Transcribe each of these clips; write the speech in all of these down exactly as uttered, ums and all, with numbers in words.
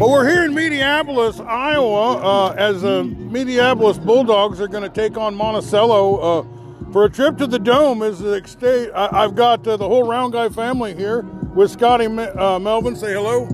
Well, we're here in Mediapolis, Iowa, uh, as the Mediapolis Bulldogs are going to take on Monticello uh, for a trip to the Dome. Is the state. I- I've got uh, the whole Round Guy family here with Scotty Me- uh, Melvin. Say hello.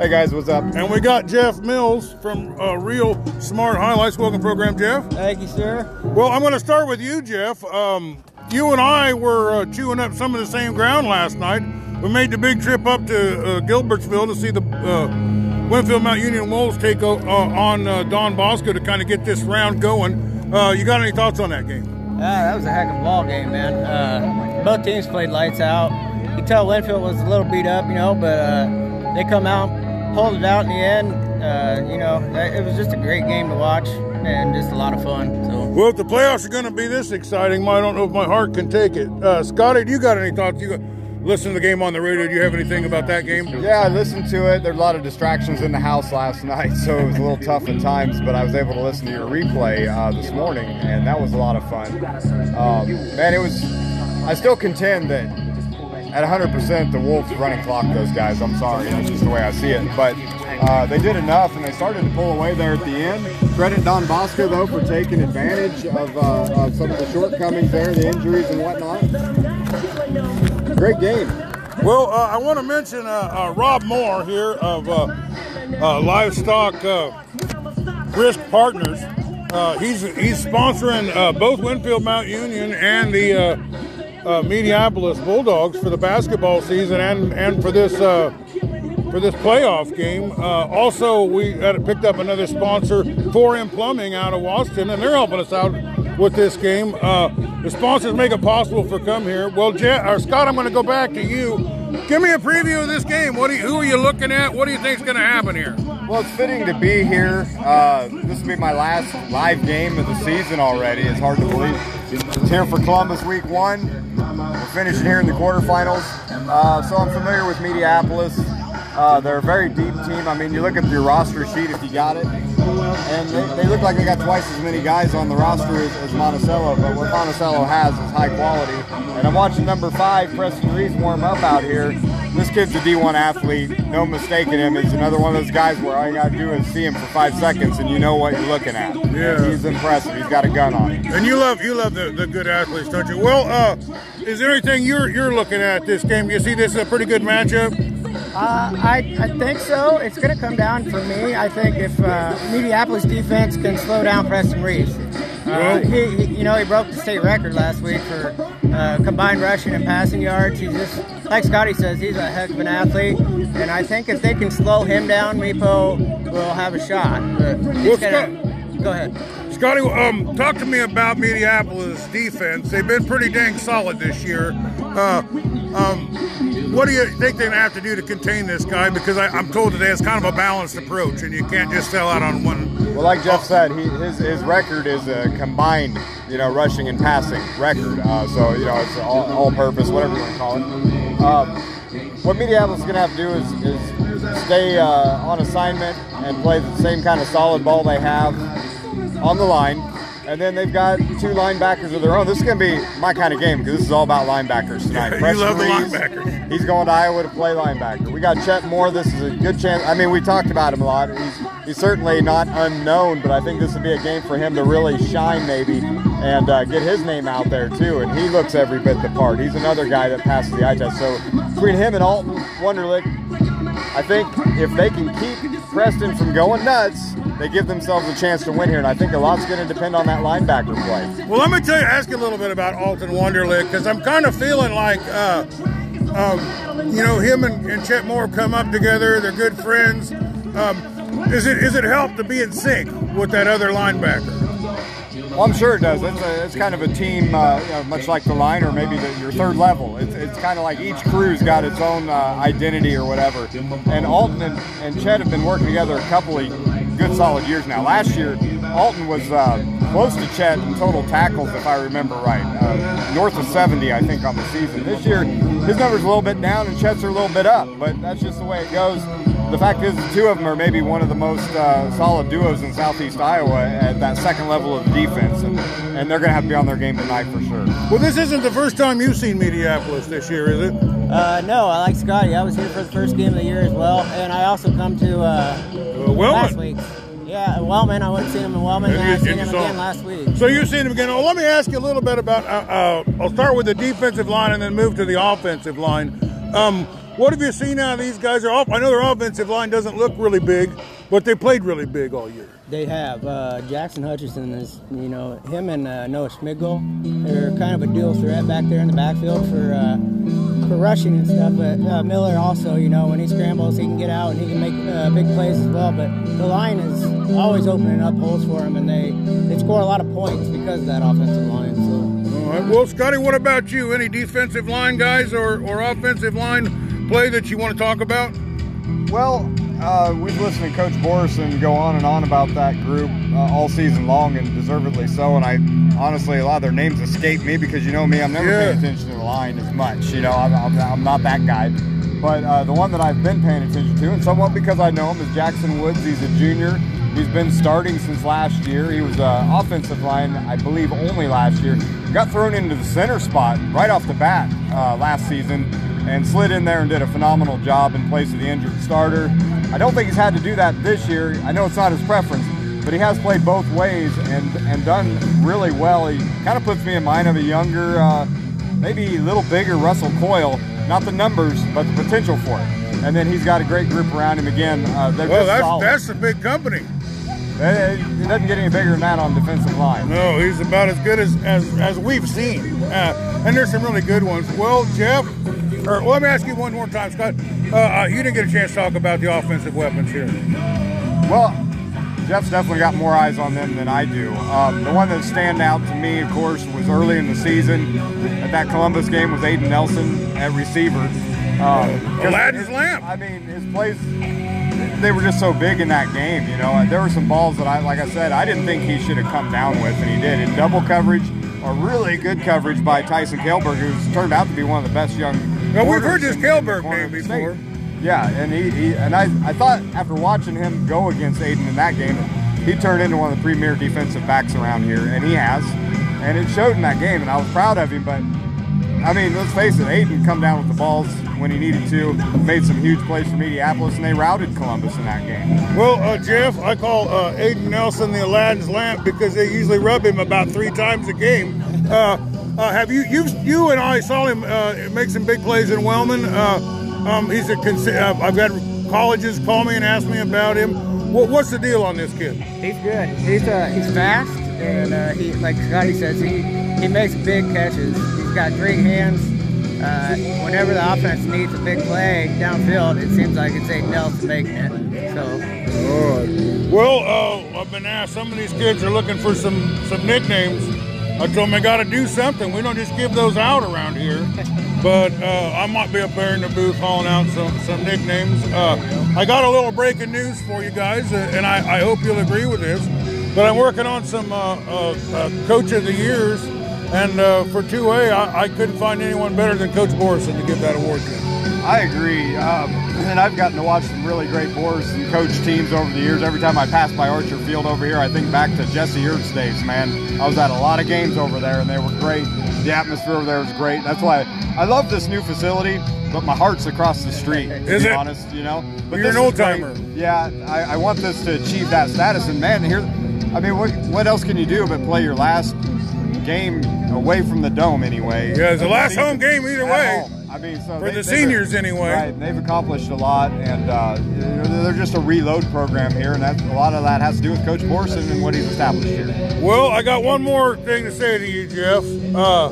Hey guys, what's up? And we got Jeff Mills from uh, Real Smart Highlights Welcome program. Jeff. Thank you, sir. Well, I'm going to start with you, Jeff. Um, you and I were uh, chewing up some of the same ground last night. We made the big trip up to uh, Gilbertsville to see the uh, Winfield Mount Union Wolves take uh, on uh, Don Bosco to kind of get this round going. Uh, you got any thoughts on that game? Uh, that was a heck of a ball game, man. Uh, both teams played lights out. You could tell Winfield was a little beat up, you know, but uh, they come out, pulled it out in the end. Uh, you know, it was just a great game to watch and just a lot of fun. So. Well, if the playoffs are going to be this exciting, I don't know if my heart can take it. Uh, Scotty, do you got any thoughts? You listen to the game on the radio. Do you have anything about that game? Yeah, I listened to it. There were a lot of distractions in the house last night, so it was a little tough at times, but I was able to listen to your replay uh, this morning, and that was a lot of fun. Um, man, it was, I still contend that at one hundred percent, the Wolves running clock those guys. I'm sorry, that's just the way I see it. But uh, they did enough, and they started to pull away there at the end. Credit Don Bosco, though, for taking advantage of, uh, of some of the shortcomings there, the injuries and whatnot. Great game. Well, uh, I want to mention uh, uh, Rob Moore here of uh, uh, Livestock uh, Risk Partners. Uh, he's he's sponsoring uh, both Winfield Mount Union and the uh, Uh, Mediapolis Bulldogs for the basketball season and, and for this uh, for this playoff game. Uh, also, we had picked up another sponsor, four M Plumbing out of Waston, and they're helping us out with this game. Uh, the sponsors make it possible for come here. Well, Jeff, or Scott, I'm going to go back to you. Give me a preview of this game. What do you, who are you looking at? What do you think is going to happen here? Well, it's fitting to be here. Uh, this will be my last live game of the season already. It's hard to believe. It's here for Columbus week one. We're finishing here in the quarterfinals. Uh, so I'm familiar with Mediapolis. Uh, they're a very deep team. I mean, you look at your roster sheet if you got it. And they, they look like they got twice as many guys on the roster as, as Monticello. But what Monticello has is high quality. And I'm watching number five, Preston Reeves, warm up out here. This kid's a D one athlete. No mistaking him. He's another one of those guys where all you got to do is see him for five seconds and you know what you're looking at. Yeah. He's impressive. He's got a gun on him. And you love you love the, the good athletes, don't you? Well, uh, is there anything you're, you're looking at this game? You see this is a pretty good matchup? Uh, I, I think so. It's going to come down for me. I think if uh, Mediapolis defense can slow down Preston Reeves. Uh, he, he, you know, he broke the state record last week for uh, combined rushing and passing yards. He's just, like Scotty says, he's a heck of an athlete. And I think if they can slow him down, Meepo will have a shot. But well, Scott, go ahead. Scotty, um, talk to me about Mediapolis defense. They've been pretty dang solid this year. Uh, um... What do you think they're going to have to do to contain this guy? Because I, I'm told today it's kind of a balanced approach, and you can't just sell out on one. Well, like Jeff said, he, his his record is a combined, you know, rushing and passing record. Uh, so, you know, it's all, all-purpose, whatever you want to call it. Um, what Mediapolis is going to have to do is, is stay uh, on assignment and play the same kind of solid ball they have on the line. And then they've got two linebackers of their own. This is going to be my kind of game because this is all about linebackers tonight. Yeah, you love the linebackers. He's going to Iowa to play linebacker. We got Chet Moore. This is a good chance. I mean, we talked about him a lot. He's, he's certainly not unknown, but I think this would be a game for him to really shine maybe and uh, get his name out there too. And he looks every bit the part. He's another guy that passes the eye test. So between him and Alton Wunderlich, I think if they can keep Preston from going nuts, they give themselves a chance to win here, and I think a lot's going to depend on that linebacker play. Well, let me tell you, ask you a little bit about Alton Wunderlich, because I'm kind of feeling like, uh, um, you know, him and, and Chet Moore come up together. They're good friends. Um, is it is it help to be in sync with that other linebacker? Well, I'm sure it does. It's, a, it's kind of a team, uh, you know, much like the line or maybe the, your third level. It's, it's kind of like each crew's got its own uh, identity or whatever. And Alton and, and Chet have been working together a couple of good solid years now. Last year, Alton was uh, close to Chet in total tackles, if I remember right, uh, north of seventy, I think, on the season. This year, his number's a little bit down and Chet's are a little bit up, but that's just the way it goes. The fact is, the two of them are maybe one of the most uh, solid duos in Southeast Iowa at that second level of defense, and, and they're going to have to be on their game tonight for sure. Well, this isn't the first time you've seen Mediapolis this year, is it? Uh, no, I like Scotty. I was here for the first game of the year as well, and I also come to uh, well, last week's. Yeah, Wellman. I would have seen him in Wellman, and, and I seen him saw, again last week. So you've seen him again. Well, let me ask you a little bit about, uh, uh, I'll start with the defensive line and then move to the offensive line. Um, what have you seen out of these guys? Are off, I know their offensive line doesn't look really big, but they played really big all year. They have. Uh, Jackson Hutchinson is, you know, him and uh, Noah Schmigel, they're kind of a dual threat back there in the backfield for uh, for rushing and stuff. But uh, Miller also, you know, when he scrambles, he can get out and he can make uh, big plays as well. But the line is always opening up holes for him, and they, they score a lot of points because of that offensive line. So. All right. Well, Scotty, what about you? Any defensive line guys or, or offensive line play that you want to talk about? Well, Uh, we've listened to Coach Borison go on and on about that group uh, all season long, and deservedly so. And I honestly, a lot of their names escape me because you know me, I'm never yeah. paying attention to the line as much. You know, I'm, I'm, I'm not that guy. But uh, the one that I've been paying attention to, and somewhat because I know him, is Jackson Woods. He's a junior. He's been starting since last year. He was uh, offensive line, I believe, only last year. Got thrown into the center spot right off the bat uh, last season, and slid in there and did a phenomenal job in place of the injured starter. I don't think he's had to do that this year. I know it's not his preference, but he has played both ways and, and done really well. He kind of puts me in mind of a younger, uh, maybe a little bigger Russell Coyle. Not the numbers, but the potential for it. And then he's got a great group around him again. Uh, they're well, just that's, solid. That's a big company. It, it doesn't get any bigger than that on defensive line. No, he's about as good as, as, as we've seen. Uh, and there's some really good ones. Well, Jeff... Or, well, let me ask you one more time, Scott. Uh, you didn't get a chance to talk about the offensive weapons here. Well, Jeff's definitely got more eyes on them than I do. Um, the one that stand out to me, of course, was early in the season. At that Columbus game was Aiden Nelson at receiver. Um, Aladdin's lamp. I mean, his plays, they were just so big in that game, you know. There were some balls that, I, like I said, I didn't think he should have come down with, and he did. In double coverage, a really good coverage by Tyson Kalberg, who's turned out to be one of the best young Well, we've heard this Kalberg name before. Yeah, and he, he and I I thought after watching him go against Aiden in that game, he turned into one of the premier defensive backs around here, and he has. And it showed in that game, and I was proud of him. But, I mean, let's face it, Aiden come down with the balls when he needed to, made some huge plays for Mediapolis, and they routed Columbus in that game. Well, uh, Jeff, I call uh, Aiden Nelson the Aladdin's lamp because they usually rub him about three times a game. Uh, Uh, have you, you you and I saw him uh, make some big plays in Wellman. Uh, um, he's a uh, I've had colleges call me and ask me about him. What, what's the deal on this kid? He's good. He's uh, he's fast, and uh, he like Scotty says, he, he makes big catches. He's got great hands. Uh, whenever the offense needs a big play downfield, it seems like it's Aiden Nelson making it. So. All right. Well, uh, I've been asked. Some of these kids are looking for some some nicknames. I told them they got to do something. We don't just give those out around here. But uh, I might be up there in the booth hauling out some, some nicknames. Uh, I got a little breaking news for you guys, uh, and I, I hope you'll agree with this. But I'm working on some uh, uh, uh, Coach of the Years, and uh, for two A, I, I couldn't find anyone better than Coach Borison to give that award to. I agree. Um, and I've gotten to watch some really great Borison coach teams over the years. Every time I pass by Archer Field over here, I think back to Jesse Ertz days, man. I was at a lot of games over there, and they were great. The atmosphere over there was great. That's why I love this new facility, but my heart's across the street, to is be it? honest, you know. But You're an old-timer. Yeah, I, I want this to achieve that status. And, man, here, I mean, what, what else can you do but play your last game away from the dome anyway? Yeah, it's the last home game either way. I mean, so for they, the seniors were, anyway. Right, they've accomplished a lot, and uh, they're just a reload program here, and that, a lot of that has to do with Coach Borison and what he's established here. Well, I got one more thing to say to you, Jeff. Uh,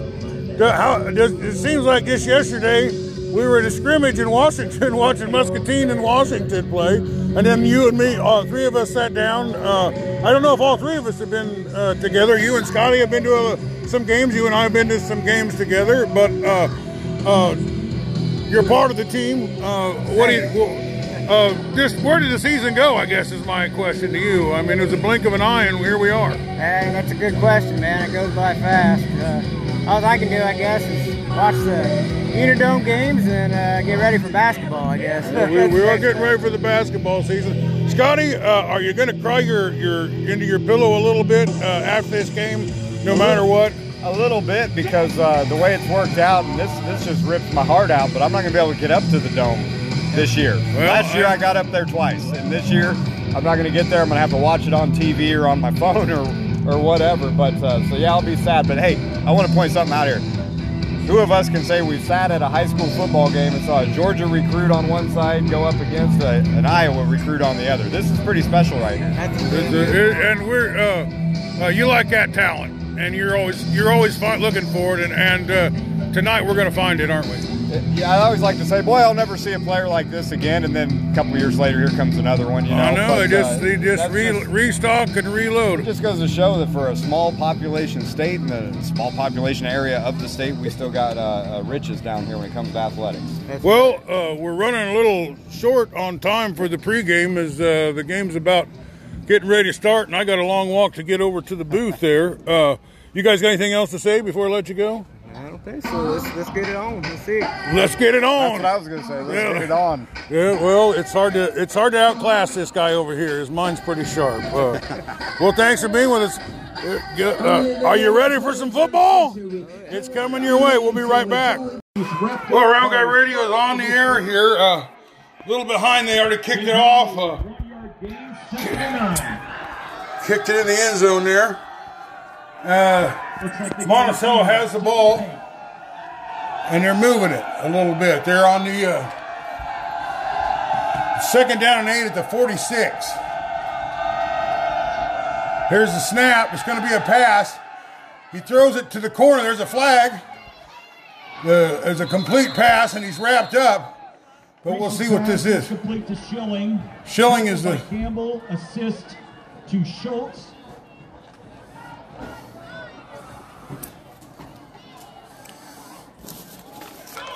how, it seems like just yesterday we were at a scrimmage in Washington watching Muscatine and Washington play, and then you and me, all three of us sat down. Uh, I don't know if all three of us have been uh, together. You and Scotty have been to uh, some games. You and I have been to some games together, but... Uh, Uh, you're part of the team. Uh, what do you? Uh, just where did the season go? I guess is my question to you. I mean, it was a blink of an eye, and here we are. Hey, that's a good question, man. It goes by fast. Uh, all I can do, I guess, is watch the Unidome games and uh, get ready for basketball. I guess. Well, we, we are getting ready for the basketball season. Scotty, uh, are you going to cry your your into your pillow a little bit uh, after this game, no matter what? A little bit, because uh, the way it's worked out, and this, this just ripped my heart out, but I'm not going to be able to get up to the Dome this year. Well, Last year I got up there twice, and this year I'm not going to get there. I'm going to have to watch it on T V or on my phone or, or whatever. But uh, so, yeah, I'll be sad. But, hey, I want to point something out here. Who of us can say we've sat at a high school football game and saw a Georgia recruit on one side go up against a, an Iowa recruit on the other? This is pretty special right here. And we're uh, uh, you like that talent, and you're always you're always looking for it. And, and uh, tonight we're going to find it, aren't we? Yeah, I always like to say, boy, I'll never see a player like this again. And then a couple of years later, here comes another one. You know, I know. But, they just, uh, they just, re just restock and reload. It just goes to show that for a small population state and a small population area of the state, we still got uh, uh, riches down here when it comes to athletics. That's well, uh, we're running a little short on time for the pregame, as uh, the game's about getting ready to start, and I got a long walk to get over to the booth there. Uh, you guys got anything else to say before I let you go? I don't think so. Let's, let's get it on. Let's see. Let's get it on. That's what I was going to say. Let's yeah. get it on. Yeah. Well, it's hard to it's hard to outclass this guy over here. His mind's pretty sharp. Uh, well, thanks for being with us. Uh, are you ready for some football? It's coming your way. We'll be right back. Well, Round Guy Radio is on the air here. Uh, a little behind. They already kicked it off. Uh, kicked it in the end zone there. Uh. Monticello has the ball, and they're moving it a little bit. They're on the uh, second down and eight at the forty-six. Here's the snap. It's going to be a pass. He throws it to the corner. There's a flag. The, there's a complete pass, and he's wrapped up. But we'll see what this is. Complete to Schilling. Schilling is the Campbell assist to Schultz.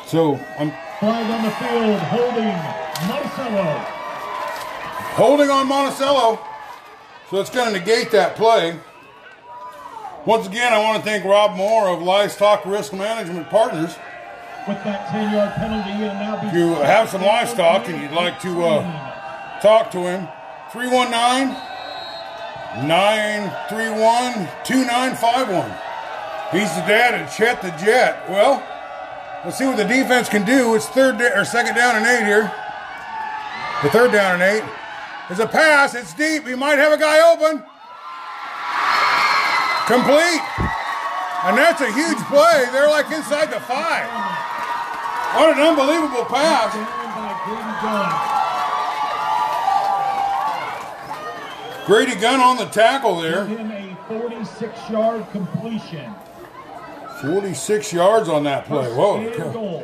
So I'm flag on the field, holding Monticello. Holding on Monticello. So it's going to negate that play. Once again, I want to thank Rob Moore of Livestock Risk Management Partners. With that ten-yard penalty, you'll now be. If you have some livestock and you'd like to uh, talk to him, three one nine, nine three one, two nine five one. He's the dad of Chet the Jet. Well, let's see what the defense can do. It's third or second down and eight here. The third down and eight. It's a pass. It's deep. He might have a guy open. Complete. And that's a huge play. They're like inside the five. What an unbelievable pass. Grady Gunn on the tackle there. Give him a forty-six yard completion. forty-six yards on that play. Whoa.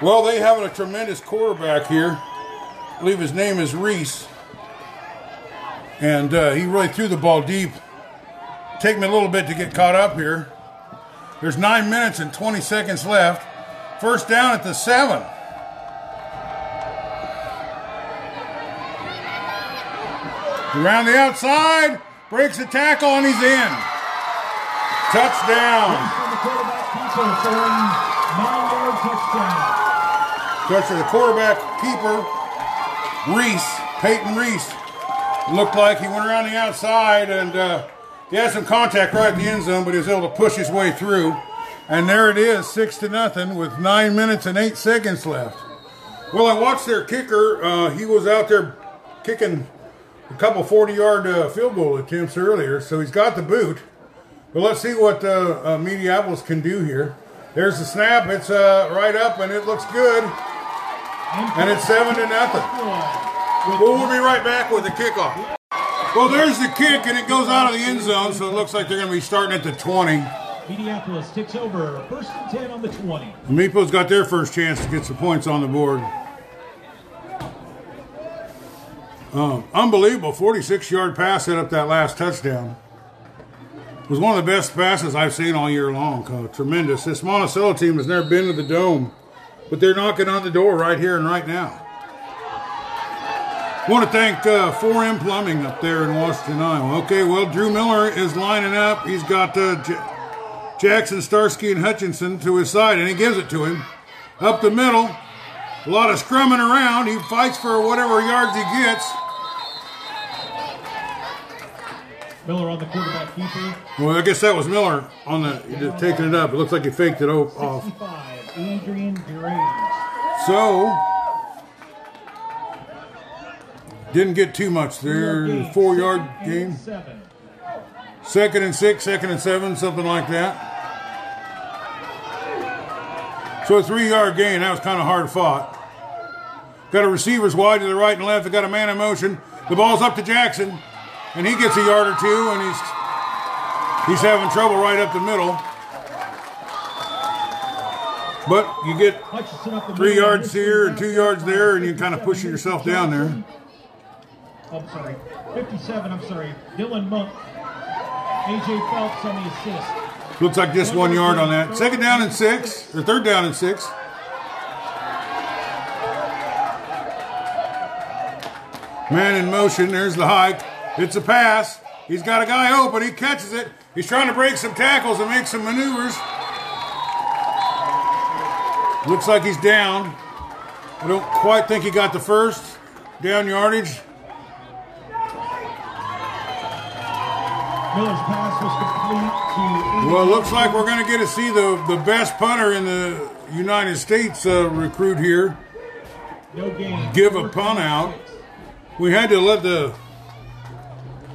Well, they have a tremendous quarterback here. I believe his name is Reese. And uh, he really threw the ball deep. Take me a little bit to get caught up here. There's nine minutes and twenty seconds left. First down at the seven. Around the outside, breaks the tackle, and he's in. Touchdown. Touch to the quarterback keeper, Reese, Peyton Reese. Looked like he went around the outside, and uh, he had some contact right in the end zone, but he was able to push his way through. And there it is, six to nothing with nine minutes and eight seconds left. Well, I watched their kicker. Uh, he was out there kicking a couple forty yard uh, field goal attempts earlier, so he's got the boot. Well, let's see what uh, uh, Mediapolis can do here. There's the snap. It's uh, right up, and it looks good. And it's seven to nothing. Well, we'll be right back with the kickoff. Well, there's the kick, and it goes out of the end zone, so it looks like they're going to be starting at the twenty. Mediapolis takes over. First and ten on the twenty. Meepo's got their first chance to get some points on the board. Um, unbelievable. forty-six yard pass set up that last touchdown. It was one of the best passes I've seen all year long. Oh, tremendous. This Monticello team has never been to the Dome, but they're knocking on the door right here and right now. I want to thank uh, four M Plumbing up there in Washington, Iowa. Okay, well, Drew Miller is lining up. He's got uh, J Jackson, Starsky, and Hutchinson to his side, and he gives it to him. Up the middle, a lot of scrumming around. He fights for whatever yards he gets. Miller on the quarterback keeper. Well, I guess that was Miller on the down taking it up. It looks like he faked it off. Adrian Graves. So, didn't get too much there. Four-yard game. Seven. Second and six, second and seven, something like that. So a three-yard gain. That was kind of hard fought. Got a receivers wide to the right and left. They got a man in motion. The ball's up to Jackson, and he gets a yard or two, and he's he's having trouble right up the middle. But you get three yards here and two yards there, and you're kind of pushing yourself down there. I'm sorry, fifty-seven, I'm sorry, Dylan Monk, A J Phelps on the assist. Looks like just one yard on that. Second down and six, or third down and six. Man in motion, there's the hike. It's a pass. He's got a guy open, he catches it. He's trying to break some tackles and make some maneuvers. Looks like he's down. I don't quite think he got the first down yardage. Miller's pass was complete to... Well, it looks like we're going to get to see the, the best punter in the United States uh, recruit here. No game. Give a punt out. We had to let the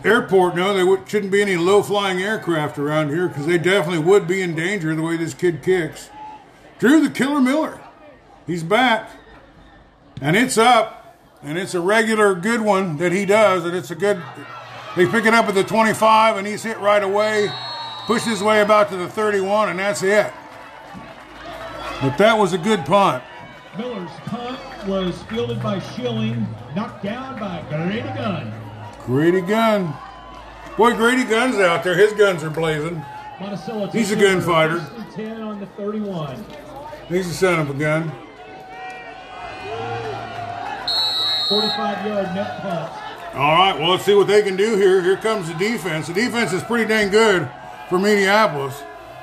airport know there shouldn't be any low-flying aircraft around here because they definitely would be in danger the way this kid kicks. Drew the Killer Miller. He's back. And it's up. And it's a regular good one that he does. And it's a good... They pick it up at the twenty-five, and he's hit right away, pushes his way about to the thirty-one, and that's it. But that was a good punt. Miller's punt was fielded by Schilling, knocked down by Grady Gunn. Grady Gunn. Boy, Grady Gunn's out there. His guns are blazing. Monticello, he's a gunfighter. ten on the thirty-one. He's the son of a gun. forty-five-yard net punt. All right, well, let's see what they can do here. Here comes the defense. The defense is pretty dang good for Mediapolis.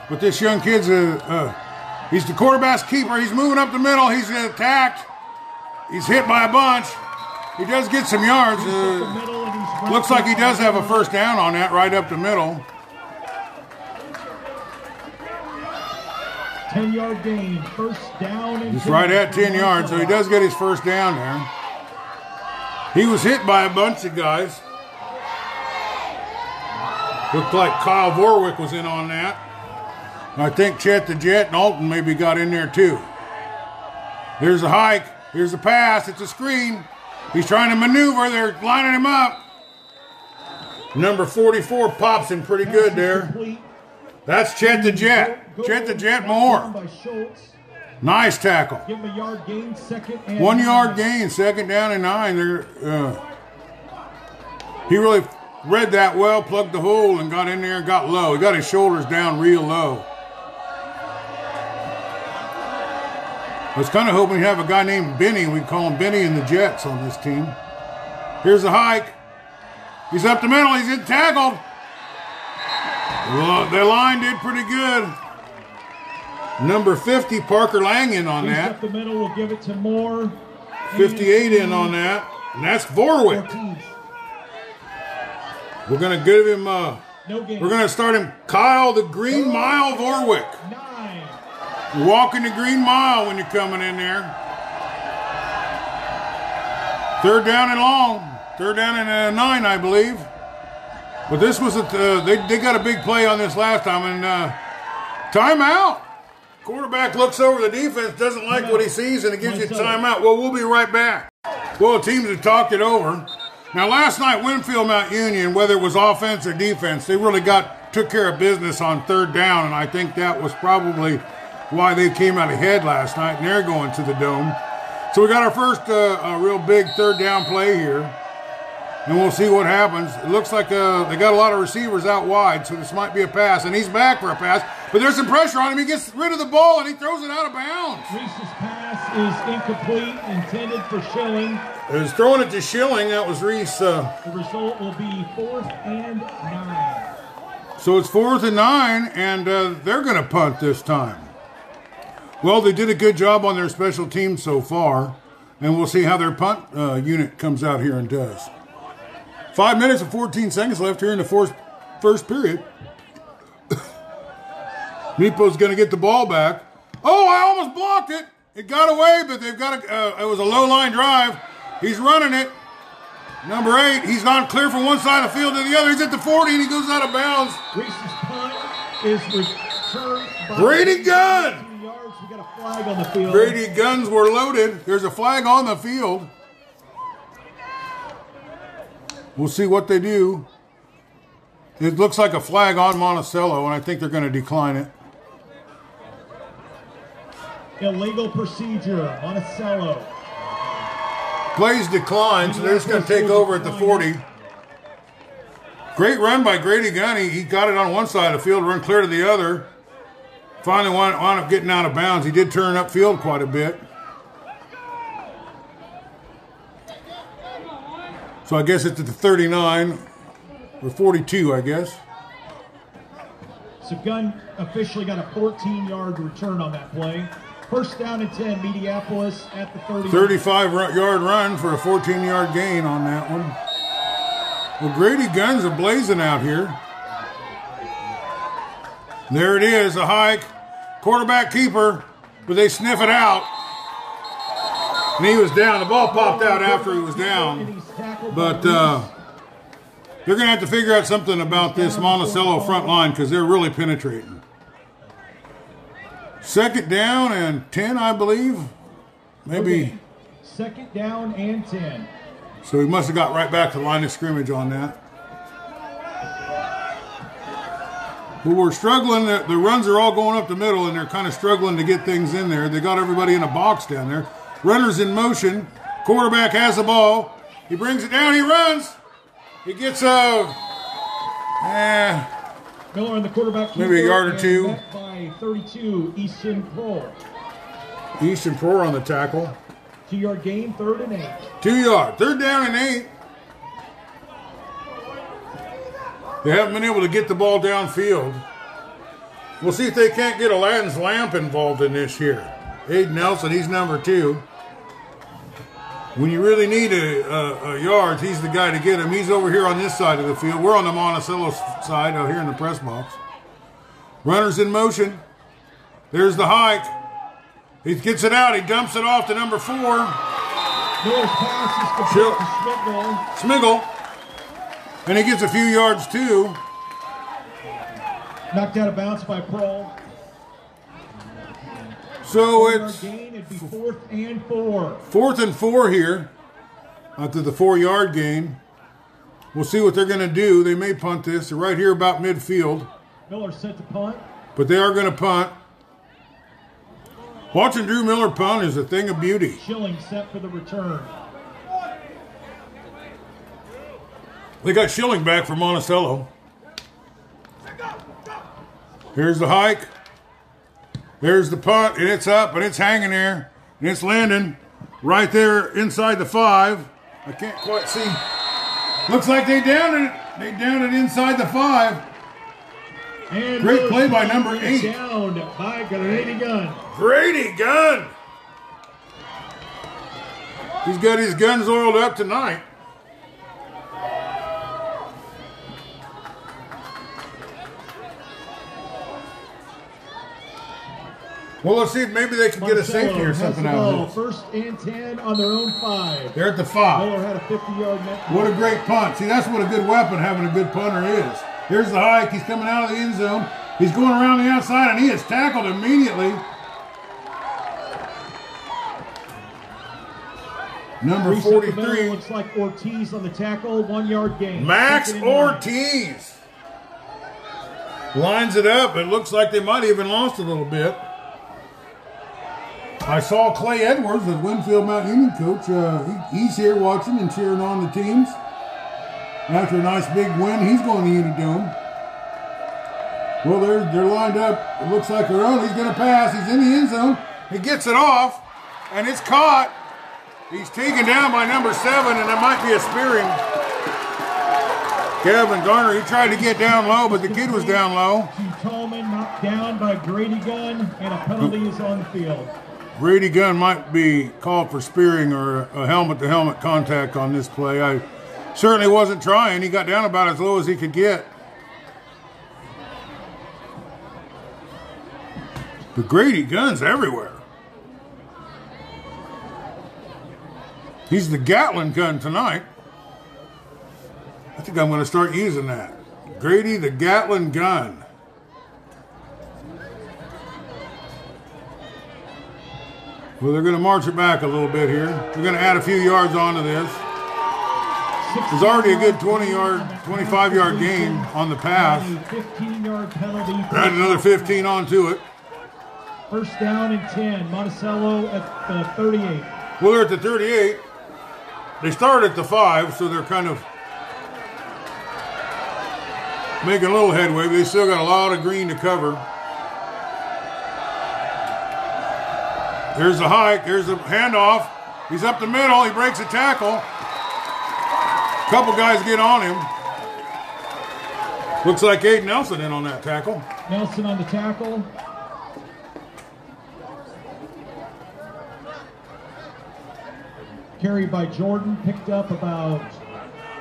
But this young kid's a, uh, he's the quarterback's keeper. He's moving up the middle. He's attacked. He's hit by a bunch. He does get some yards. Uh, looks like he does have a first down on that right up the middle. ten-yard gain, first down. He's right at ten yards, so he does get his first down there. He was hit by a bunch of guys. Looked like Kyle Vorwick was in on that. I think Chet the Jet and Alton maybe got in there too. There's a hike. Here's a pass. It's a screen. He's trying to maneuver. They're lining him up. Number forty-four pops him pretty good there. That's Chet the Jet. Chet the Jet Moore. Nice tackle. Give him a yard gain, second and One nine. yard gain, second down and nine. There, uh, he really read that well, plugged the hole, and got in there and got low. He got his shoulders down real low. I was kind of hoping we'd have a guy named Benny. We call him Benny and the Jets on this team. Here's the hike. He's up the middle. He's in tackled. Well, their line did pretty good. Number fifty, Parker Lang in on He's that. Up the middle, we'll give it to Moore. fifty-eight in on that. And that's Vorwick. fourteen. We're going to give him, uh, no we're going to start him Kyle the Green Mile Vorwick. Nine. You're walking the Green Mile when you're coming in there. Third down and long. Third down and uh, nine, I believe. But this was, a, uh, they, they got a big play on this last time. And uh, timeout. Quarterback looks over the defense, doesn't like what he sees, and it gives you a timeout. Well, we'll be right back. Well, teams have talked it over. Now, last night, Winfield Mount Union, whether it was offense or defense, they really got took care of business on third down, and I think that was probably why they came out ahead last night, and they're going to the Dome. So we got our first uh, uh, real big third down play here, and we'll see what happens. It looks like uh, they got a lot of receivers out wide, so this might be a pass, and he's back for a pass. But there's some pressure on him. He gets rid of the ball, and he throws it out of bounds. Reese's pass is incomplete, intended for Schilling. It was throwing it to Schilling. That was Reese. Uh, the result will be fourth and nine. So it's fourth and nine, and uh, they're going to punt this time. Well, they did a good job on their special teams so far, and we'll see how their punt uh, unit comes out here and does. Five minutes and fourteen seconds left here in the fourth first period. Meepo's going to get the ball back. Oh, I almost blocked it. It got away, but they've got a, uh, it was a low-line drive. He's running it. Number eight, he's not clear from one side of the field to the other. He's at the forty, and he goes out of bounds. Reese's punt is returned by Brady Gunn. Yards. We got a flag on the field. Brady Gunn's were loaded. There's a flag on the field. We'll see what they do. It looks like a flag on Monticello, and I think they're going to decline it. Illegal procedure, Monticello. Plays decline, so they're just going to take over at the forty. Great run by Grady Gunn. He, he got it on one side of the field, run clear to the other. Finally wound, wound up getting out of bounds. He did turn upfield quite a bit. So I guess it's at the thirty-nine, or forty-two, I guess. So Gunn officially got a fourteen-yard return on that play. First down and ten, Mediapolis at the thirty. thirty-five-yard run for a fourteen-yard gain on that one. Well, Grady Gunn's are blazing out here. There it is, a hike. Quarterback keeper, but they sniff it out. And he was down. The ball popped out after he was down. But uh, they're going to have to figure out something about this Monticello front line because they're really penetrating. Second down and ten, I believe. Maybe. Okay. Second down and ten. So he must have got right back to the line of scrimmage on that. But we're struggling. The, the runs are all going up the middle, and they're kind of struggling to get things in there. They got everybody in a box down there. Runners in motion. Quarterback has the ball. He brings it down, he runs. He gets a, eh, Miller on the quarterback, maybe a yard or two. By thirty-two, Easton Prohr. Easton Prohr on the tackle. Two-yard gain, third and eight. Two-yard, third down and eight. They haven't been able to get the ball downfield. We'll see if they can't get Aladdin's Lamp involved in this here. Aiden Nelson, he's number two. When you really need a, a, a yards, he's the guy to get him. He's over here on this side of the field. We're on the Monticello side out here in the press box. Runners in motion. There's the hike. He gets it out. He dumps it off to number four. Pass is Schmigel. Schmigel. And he gets a few yards too. Knocked out of bounds by Pearl. So it's fourth and four. Fourth and four here after the four-yard gain. We'll see what they're going to do. They may punt this. They're right here about midfield. Miller set to punt. But they are going to punt. Watching Drew Miller punt is a thing of beauty. Schilling set for the return. They got Schilling back for Monticello. Here's the hike. There's the punt, and it's up, and it's hanging there, and it's landing right there inside the five. I can't quite see. Looks like they downed it. They downed it inside the five. And great play by number eight. Downed by Grady Gunn. Grady Gunn. He's got his guns oiled up tonight. Well, let's see if maybe they can Monticello get a safety or something out of this. First and ten on their own five. They're at the five. Miller had a fifty-yard net. What a great punt. See, that's what a good weapon having a good punter is. Here's the hike. He's coming out of the end zone. He's going around the outside, and he is tackled immediately. Number forty-three. Looks like Ortiz on the tackle. One-yard gain. Max Ortiz lines it up. It looks like they might have even lost a little bit. I saw Clay Edwards, the Winfield Mount Union coach. Uh, he, he's here watching and cheering on the teams. After a nice big win, he's going to Unidome. Well, they're, they're lined up. It looks like they're on. He's going to pass. He's in the end zone. He gets it off, and it's caught. He's taken down by number seven, and there might be a spearing. Kevin Garner, he tried to get down low, but the kid was down low. Tallman knocked down by Grady Gunn, and a penalty is on the field. Grady Gunn might be called for spearing or a helmet-to-helmet contact on this play. I certainly wasn't trying. He got down about as low as he could get. The greedy gun's everywhere. He's the Gatlin gun tonight. I think I'm going to start using that. Grady the Gatlin gun. Well, they're going to march it back a little bit here. We're going to add a few yards onto this. There's already a good twenty-yard, twenty-five-yard gain on the pass. Add another fifteen onto it. First down and ten. Monticello at the thirty-eight. Well, they're at the thirty-eight. They start at the five, so they're kind of making a little headway, but they still got a lot of green to cover. There's the hike. There's the handoff. He's up the middle. He breaks a tackle. A couple guys get on him. Looks like Aiden Nelson in on that tackle. Nelson on the tackle. Carried by Jordan, picked up about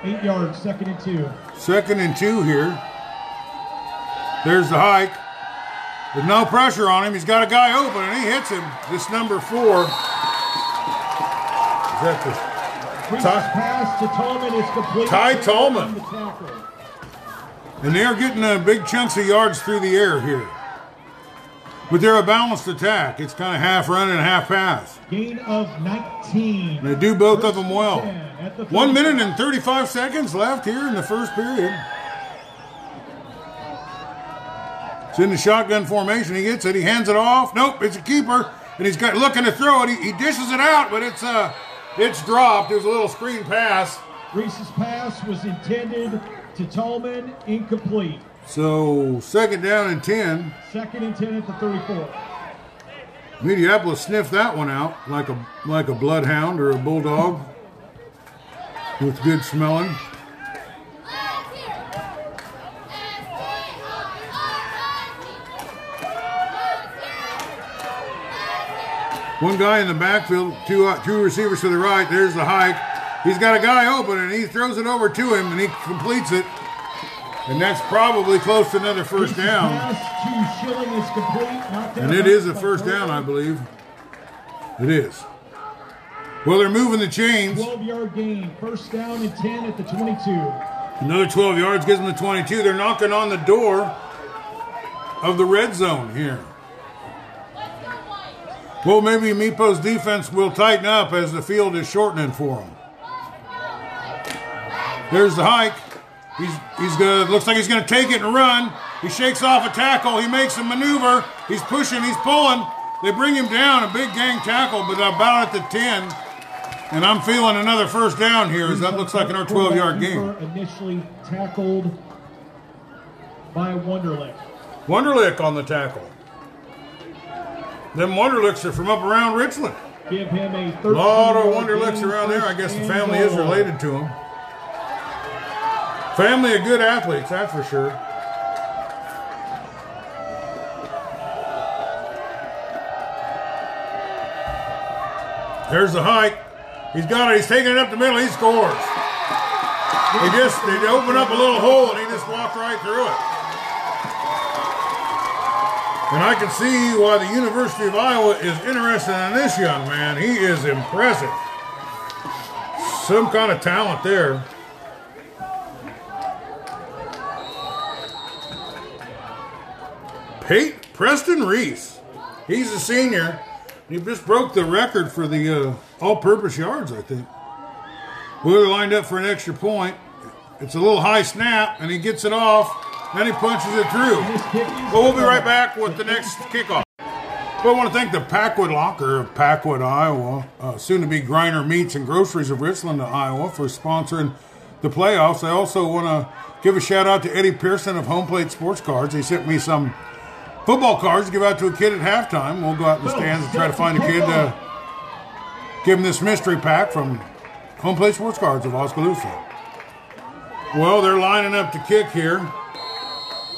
eight yards, second and two. Second and two here. There's the hike. With no pressure on him, he's got a guy open, and he hits him. This number four. Is that the Ty, pass to Tallman is complete. Ty Tallman. And they're getting uh, big chunks of yards through the air here. But they're a balanced attack. It's kind of half run and half pass. Gain of nineteen. And they do both first of them well. The One minute and thirty-five seconds left here in the first period. It's in the shotgun formation. He gets it. He hands it off. Nope, it's a keeper. And he's got looking to throw it. He, he dishes it out, but it's uh, it's dropped. It was a little screen pass. Reese's pass was intended to Tallman, incomplete. So, second down and ten. Second and ten at the thirty-four. Mediapolis sniffed that one out like a like a bloodhound or a bulldog. With good smelling. One guy in the backfield, two uh, two receivers to the right. There's the hike. He's got a guy open, and he throws it over to him, and he completes it. And that's probably close to another first down. And it is a first down, I believe. It is. Well, they're moving the chains. twelve-yard gain. First down and ten at the twenty-two. Another twelve yards gives them the twenty-two. They're knocking on the door of the red zone here. Well, maybe Meepo's defense will tighten up as the field is shortening for them. There's the hike. He's, he's gonna, looks like he's going to take it and run. He shakes off a tackle. He makes a maneuver. He's pushing. He's pulling. They bring him down. A big gang tackle, but about at the ten. And I'm feeling another first down here as that looks like in our twelve-yard game. Initially tackled by Wunderlich. Wunderlich on the tackle. Them Wunderlichs are from up around Richland. Give him a thirteen. A lot of Wunderlichs around there. I guess the family is related to them. Family of good athletes, that's for sure. There's the hike. He's got it. He's taking it up the middle. He scores. They just they open up a little hole, and he just walked right through it. And I can see why the University of Iowa is interested in this young man. He is impressive. Some kind of talent there. Peyton Preston Reese. He's a senior. He just broke the record for the uh, all-purpose yards, I think. Well, they're lined up for an extra point. It's a little high snap, and he gets it off, and he punches it through. But we'll be right back with the next kickoff. Well, I want to thank the Packwood Locker of Packwood, Iowa, uh, soon-to-be Griner Meats and Groceries of Richland, Iowa, for sponsoring the playoffs. I also want to give a shout-out to Eddie Pearson of Home Plate Sports Cards. He sent me some football cards to give out to a kid at halftime. We'll go out in the stands and try to find a kid to give him this mystery pack from Home Plate Sports Cards of Oskaloosa. Well, they're lining up to kick here.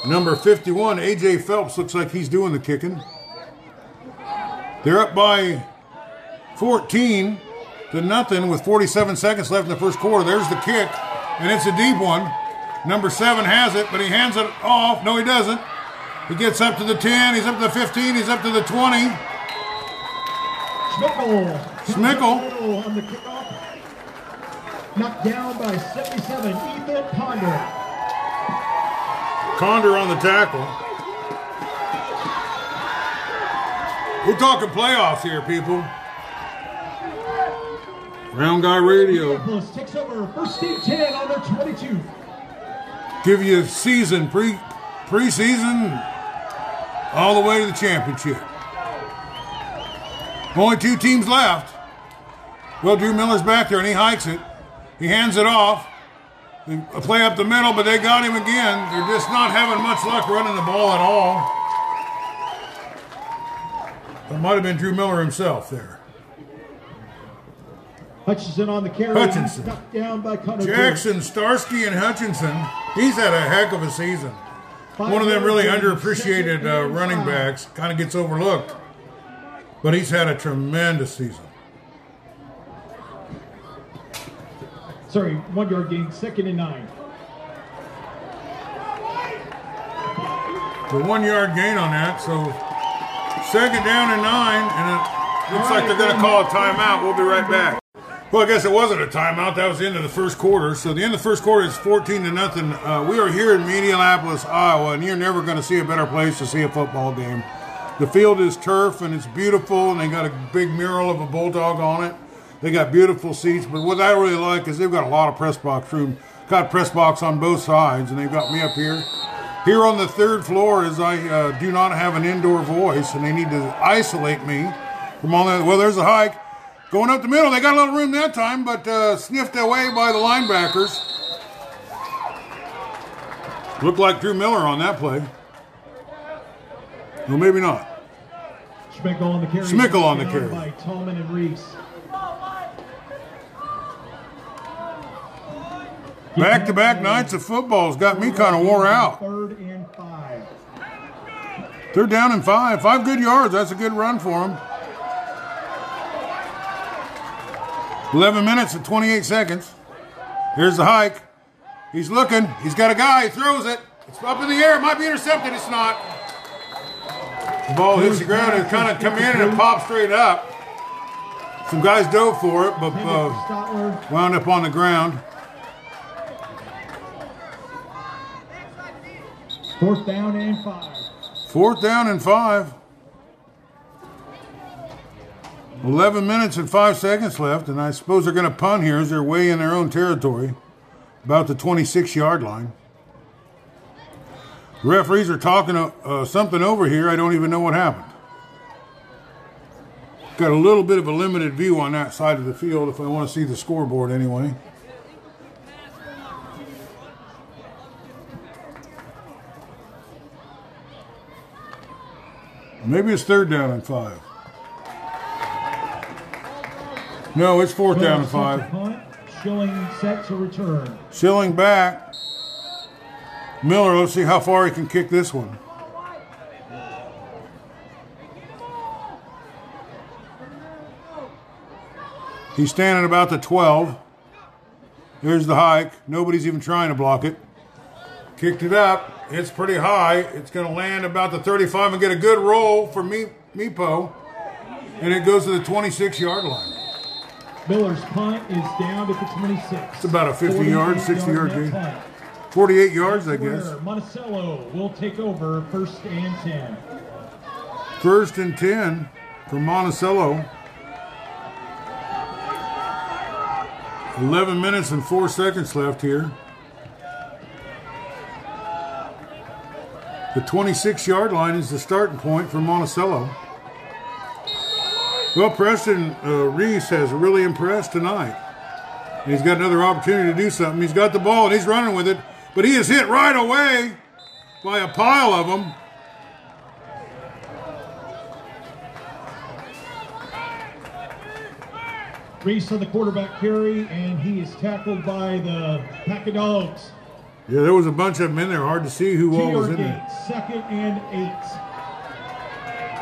Number fifty-one, A J Phelps, looks like he's doing the kicking. They're up by fourteen to nothing with forty-seven seconds left in the first quarter. There's the kick, and it's a deep one. Number seven has it, but he hands it off. No, he doesn't. He gets up to the ten, he's up to the fifteen, he's up to the twenty. Schmickel. Schmickel. On the kickoff. Knocked down by seventy-seven, Ethan Ponder. Ponder on the tackle. We're talking playoffs here, people. Round Guy Radio. Takes over first team ten on their twenty-two. Give you a season pre preseason all the way to the championship. Only two teams left. Well, Drew Miller's back there and he hikes it. He hands it off. They play up the middle, but they got him again. They're just not having much luck running the ball at all. It might have been Drew Miller himself there. Hutchinson on the carry. Hutchinson. Knocked down by Connor Jackson, Starsky, and Hutchinson. He's had a heck of a season. Five One of them really underappreciated uh, running backs. Kind of gets overlooked. But he's had a tremendous season. Sorry, one yard gain, second and nine. The one yard gain on that, so second down and nine, and it looks like they're going to call a timeout. We'll be right back. Well, I guess it wasn't a timeout. That was the end of the first quarter. So the end of the first quarter is fourteen to nothing. Uh, we are here in Mediapolis, Iowa, and you're never going to see a better place to see a football game. The field is turf, and it's beautiful, and they got a big mural of a bulldog on it. They got beautiful seats, but what I really like is they've got a lot of press box room. Got press box on both sides, and they've got me up here. Here on the third floor is I uh, do not have an indoor voice, and they need to isolate me from all that. Well, there's a hike. Going up the middle, they got a little room that time, but uh, sniffed away by the linebackers. Looked like Drew Miller on that play. No, maybe not. Schmickel on the carry. Schmickel on the carry. By Tallman and Reese. Back-to-back nights of football's got me kind of wore out. Third and five. They're down in five. Five good yards. That's a good run for them. eleven minutes and twenty-eight seconds. Here's the hike. He's looking. He's got a guy. He throws it. It's up in the air. It might be intercepted. It's not. The ball hits the ground. It kind of come in and it pops straight up. Some guys dove for it, but uh, wound up on the ground. Fourth down and five. Fourth down and five. eleven minutes and five seconds left, and I suppose they're going to punt here as they're way in their own territory, about the twenty-six-yard line. The referees are talking uh, something over here. I don't even know what happened. Got a little bit of a limited view on that side of the field if I want to see the scoreboard anyway. Maybe it's third down and five. No, it's fourth down and five. Punt, Schilling set to return. Schilling back. Miller, let's see how far he can kick this one. He's standing about the twelve. There's the hike. Nobody's even trying to block it. Kicked it up. It's pretty high. It's going to land about the thirty-five and get a good roll for Meepo. And it goes to the twenty-six-yard line. Miller's punt is down to the twenty-six. It's about a fifty-yard, sixty-yard gain. forty-eight yards, I guess. Monticello will take over first and ten. First and ten for Monticello. eleven minutes and four seconds left here. The twenty-six-yard line is the starting point for Monticello. Well, Preston uh, Reese has really impressed tonight. And he's got another opportunity to do something. He's got the ball, and he's running with it. But he is hit right away by a pile of them. Reese on the quarterback carry, and he is tackled by the Pack of Dogs. Yeah, there was a bunch of them in there. Hard to see who all was in there. Second and eight.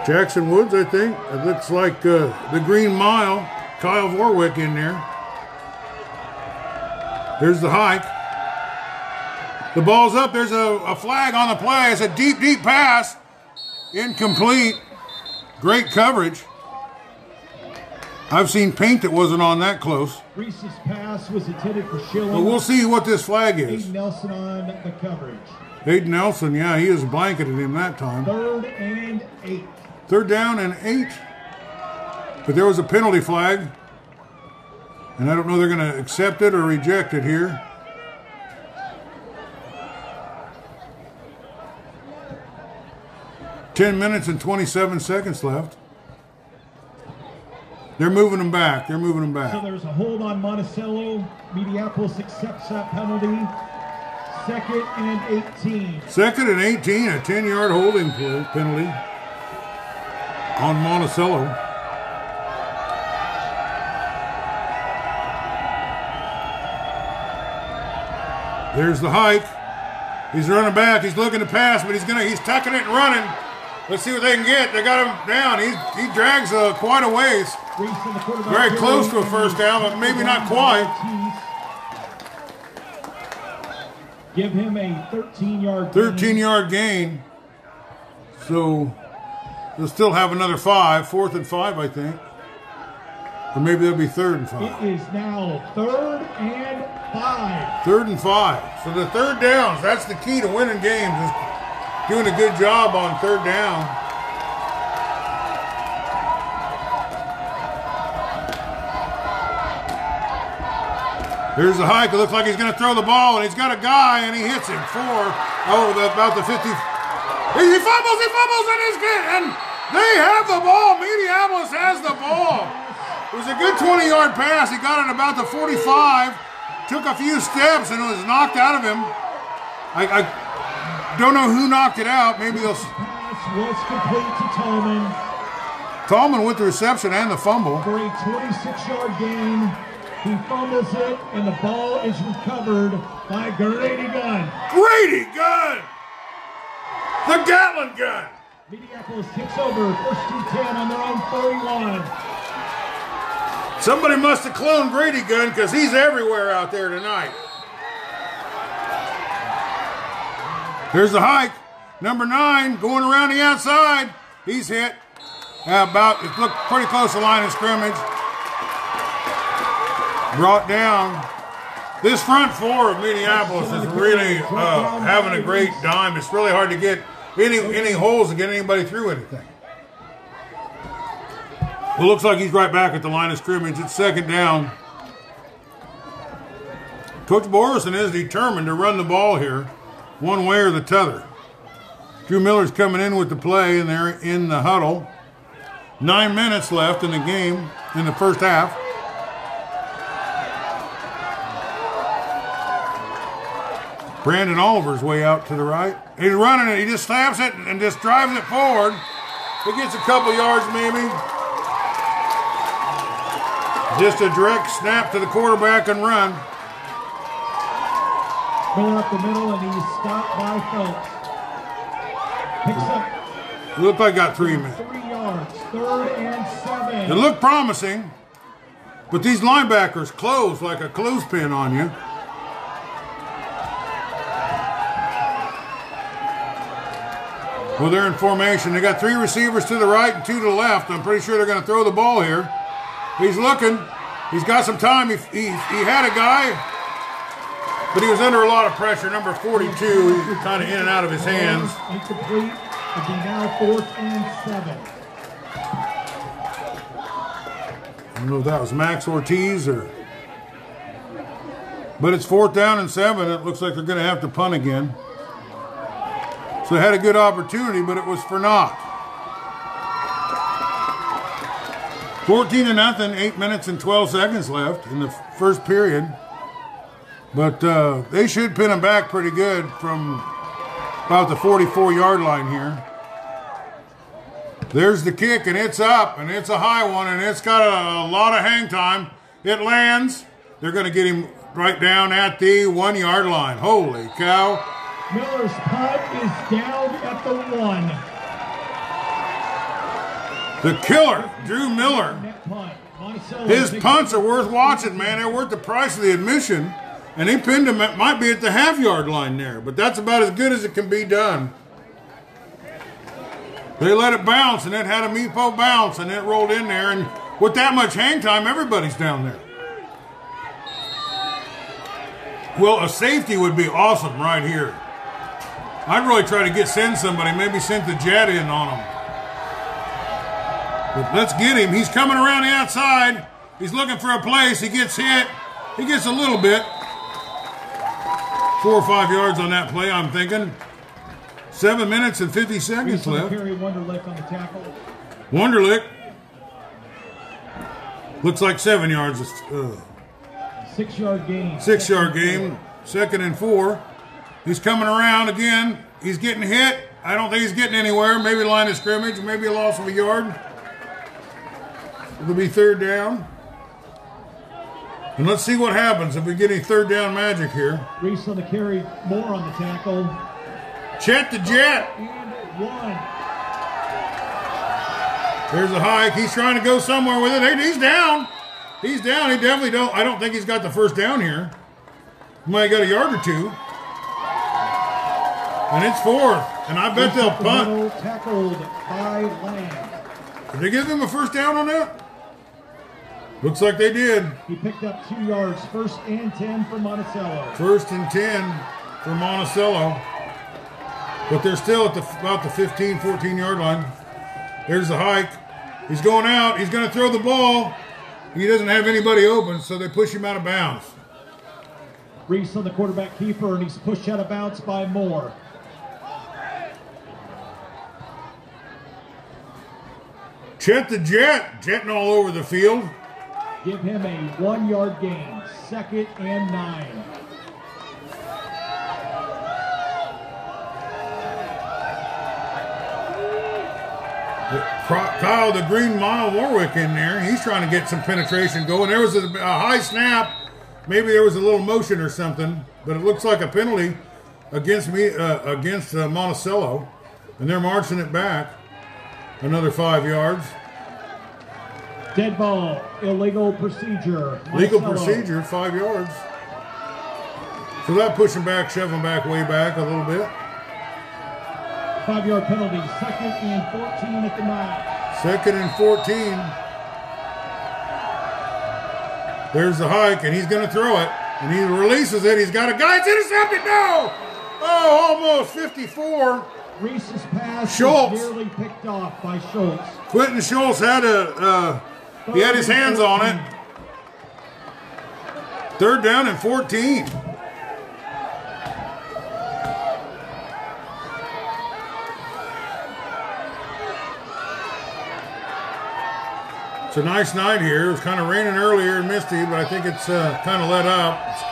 Jackson Woods, I think. It looks like uh, the Green Mile. Kyle Vorwick in there. There's the hike. The ball's up. There's a, a flag on the play. It's a deep, deep pass. Incomplete. Great coverage. I've seen paint that wasn't on that close. Reese's pass was intended for Schilling. But we'll see what this flag is. Hayden Nelson on the coverage. Hayden Nelson, yeah, he is blanketed him that time. Third and eight. Third down and eight. But there was a penalty flag. And I don't know they're going to accept it or reject it here. ten minutes and twenty-seven seconds left. They're moving them back. They're moving them back. So there's a hold on Monticello. Mediapolis accepts that penalty. Second and eighteen. Second and eighteen, a ten-yard holding penalty on Monticello. There's the hike. He's running back. He's looking to pass, but he's gonna. He's tucking it and running. Let's see what they can get. They got him down. He he drags uh, quite a ways. Very close to a first down, but maybe not quite. Give him a thirteen-yard gain. thirteen-yard gain. So they'll still have another five. Fourth and five, I think. Or maybe that'll be third and five. It is now third and five. Third and five. So the third downs, that's the key to winning games. Is doing a good job on third down. Here's the hike. It looks like he's going to throw the ball, and he's got a guy, and he hits him for, oh, the, about the fifty. He fumbles, he fumbles, and he's good. And they have the ball. Mediapolis has the ball. It was a good twenty-yard pass. He got it about the forty-five, took a few steps, and it was knocked out of him. I... I Don't know who knocked it out. Maybe they'll. Pass was complete to Tallman. Tallman with the reception and the fumble. For a twenty-six-yard gain, he fumbles it, and the ball is recovered by Grady Gunn. Grady Gunn, the Gatlin Gun. Mediapolis takes over, first and ten on their own thirty-one. Somebody must have cloned Grady Gunn because he's everywhere out there tonight. Here's the hike. Number nine going around the outside. He's hit. About, it looked pretty close to the line of scrimmage. Brought down. This front four of Minneapolis is really uh, having a great dime. It's really hard to get any, any holes to get anybody through anything. Well, looks like he's right back at the line of scrimmage. It's second down. Coach Borison is determined to run the ball here, one way or the t'other. Drew Miller's coming in with the play, and they're in the huddle. Nine minutes left in the game in the first half. Brandon Oliver's way out to the right. He's running it. He just snaps it and just drives it forward. He gets a couple yards maybe. Just a direct snap to the quarterback and run. Miller up the middle, and he's stopped by Phelps. Picks up. It looked like he got three minutes. Three yards, third and seven. It looked promising, but these linebackers close like a clothespin on you. Well, they're in formation. They got three receivers to the right and two to the left. I'm pretty sure they're going to throw the ball here. He's looking. He's got some time. He, he, he had a guy, but he was under a lot of pressure. Number forty-two, kind of in and out of his hands. Incomplete. It'll be now fourth and seven. I don't know if that was Max Ortiz or. But it's fourth down and seven. It looks like they're going to have to punt again. So they had a good opportunity, but it was for naught. fourteen to nothing, eight minutes and twelve seconds left in the first period. But uh, they should pin him back pretty good from about the forty-four-yard line here. There's the kick, and it's up, and it's a high one, and it's got a, a lot of hang time. It lands. They're going to get him right down at the one-yard line. Holy cow. Miller's punt is down at the one. The killer, Drew Miller. His punts are worth watching, man. They're worth the price of the admission. And he pinned him, at, might be at the half-yard line there, but that's about as good as it can be done. They let it bounce, and it had a meatball bounce, and it rolled in there. And with that much hang time, everybody's down there. Well, a safety would be awesome right here. I'd really try to get send somebody, maybe send the jet in on him. But let's get him. He's coming around the outside. He's looking for a place. He gets hit. He gets a little bit. Four or five yards on that play, I'm thinking. Seven minutes and fifty seconds left. Wonderlic on the tackle. Wonderlic. Looks like seven yards. Uh, Six-yard game. Six-yard game. Second and four. He's coming around again. He's getting hit. I don't think he's getting anywhere. Maybe line of scrimmage. Maybe a loss of a yard. It'll be third down. And let's see what happens if we get any third down magic here. Reese on the carry, Moore on the tackle. Chet the jet. And one. There's a hike. He's trying to go somewhere with it. He's down. He's down. He definitely don't. I don't think he's got the first down here. He might have got a yard or two. And it's fourth. And I bet they'll punt. Tackled by Land. Did they give him a first down on that? Looks like they did. He picked up two yards. First and ten for Monticello. First and ten for Monticello. But they're still at the, about the fifteen, fourteen yard line. There's the hike. He's going out. He's going to throw the ball. He doesn't have anybody open, so they push him out of bounds. Reese on the quarterback keeper, and he's pushed out of bounds by Moore. Chet the jet, jetting all over the field. Give him a one-yard gain, second and nine. Kyle, the Green Mile Warwick in there. He's trying to get some penetration going. There was a, a high snap. Maybe there was a little motion or something, but it looks like a penalty against me uh, against uh, Monticello, and they're marching it back another five yards. Dead ball, illegal procedure. Legal procedure, five yards. So that pushing back, shoving back, way back a little bit. Five-yard penalty, second and fourteen at the nine. Second and fourteen. There's the hike, and he's going to throw it. And he releases it. He's got a guy. It's intercepted. No! Oh, almost fifty-four. Reese's pass Schultz. Was nearly picked off by Schultz. Quentin Schultz had a, uh, he had his hands on it. Third down and fourteen. It's a nice night here. It was kind of raining earlier and misty, but I think it's uh, kind of let up. It's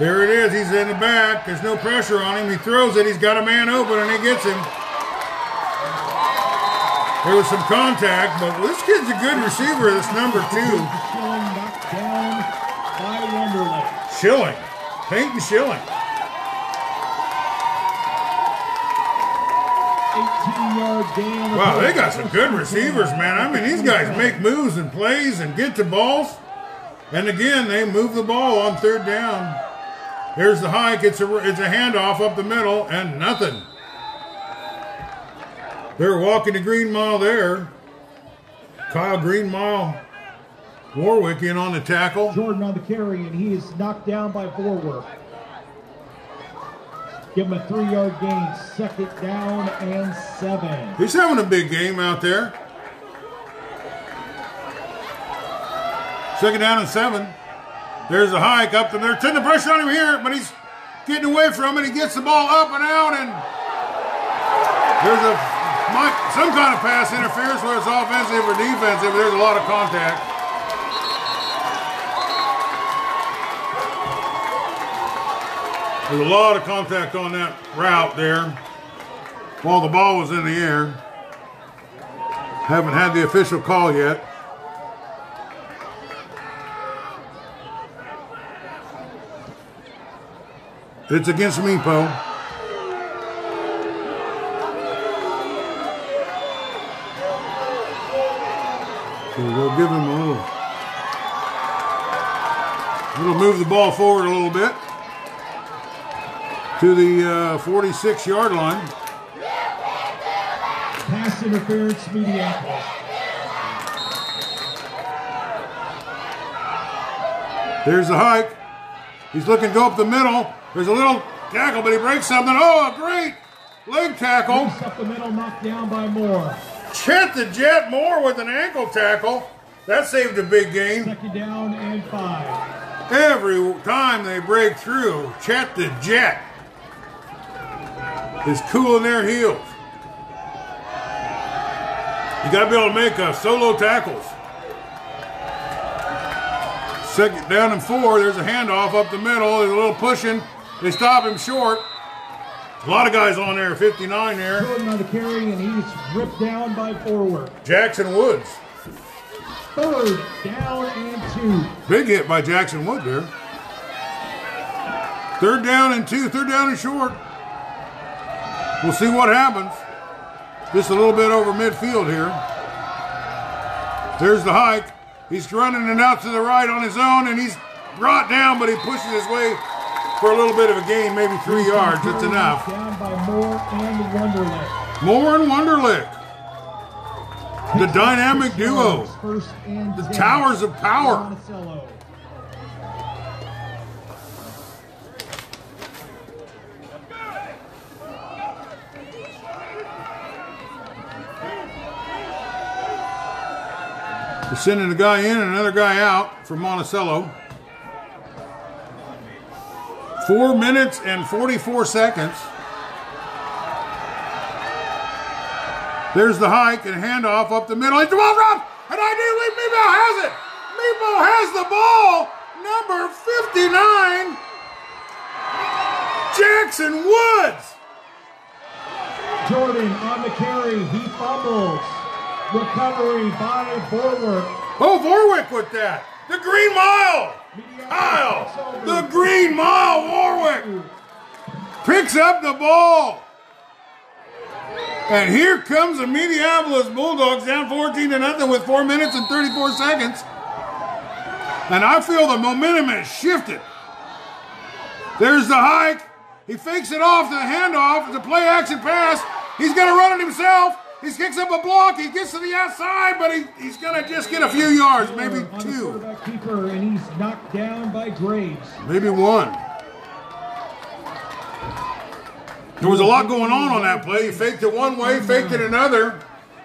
there it is. He's in the back. There's no pressure on him. He throws it. He's got a man open, and he gets him. There was some contact, but this kid's a good receiver. This number two. Schilling. Peyton Schilling. Wow, they got some good receivers, man. I mean, these guys make moves and plays and get to balls. And again, they move the ball on third down. Here's the hike. It's a, it's a handoff up the middle, and nothing. They're walking the Green Mile there. Kyle Green Mile Warwick in on the tackle. Jordan on the carry, and he is knocked down by Warwick. Give him a three-yard gain, second down and seven. He's having a big game out there. Second down and seven. There's a hike up there. Ten the pressure on him here, but he's getting away from it. He gets the ball up and out, and there's a some kind of pass interference, whether it's offensive or defensive. There's a lot of contact. There's a lot of contact on that route there while the ball was in the air. Haven't had the official call yet. It's against Meepo. So we'll give him a little. It'll move the ball forward a little bit. to the forty-six-yard uh, line. Pass interference, Mediapolis. There's the hike. He's looking to go up the middle. There's a little tackle, but he breaks something. Oh, a great leg tackle. Up the middle, knocked down by Moore. Chet the Jet Moore with an ankle tackle. That saved a big game. Second down and five. Every time they break through, Chet the Jet is cooling their heels. You got to be able to make uh, solo tackles. Second down and four. There's a handoff up the middle. There's a little pushing. They stop him short. A lot of guys on there, fifty-nine there. Jordan on the carry, and he's ripped down by forward Jackson Woods. Third down and two. Big hit by Jackson Wood there. Third down and two. Third down and short. We'll see what happens. Just a little bit over midfield here. There's the hike. He's running it out to the right on his own, and he's brought down, but he pushes his way for a little bit of a gain, maybe three yards. That's enough. Down by Moore and Wunderlich. Moore and Wunderlich. The dynamic duo. The towers of power. They're sending a guy in and another guy out from Monticello. Four minutes and forty-four seconds. There's the hike and handoff up the middle. It's the ball drop, and ideally Meebo has it. Meebo has the ball. Number fifty-nine, Jackson Woods. Jordan on the carry. He fumbles. Recovery by Vorwick. Oh, Vorwick with that. The Green Mile. Kyle, the Green Mile, Warwick, picks up the ball. And here comes the Mediapolis Bulldogs down fourteen to nothing with four minutes and thirty-four seconds. And I feel the momentum has shifted. There's the hike. He fakes it off, the handoff. It's a play-action pass. He's going to run it himself. He kicks up a block. He gets to the outside, but he, he's going to just get a few yards, maybe two. Keeper, and he's knocked down by Graves. Maybe one. There was a lot going on on that play. He faked it one way, faked it another,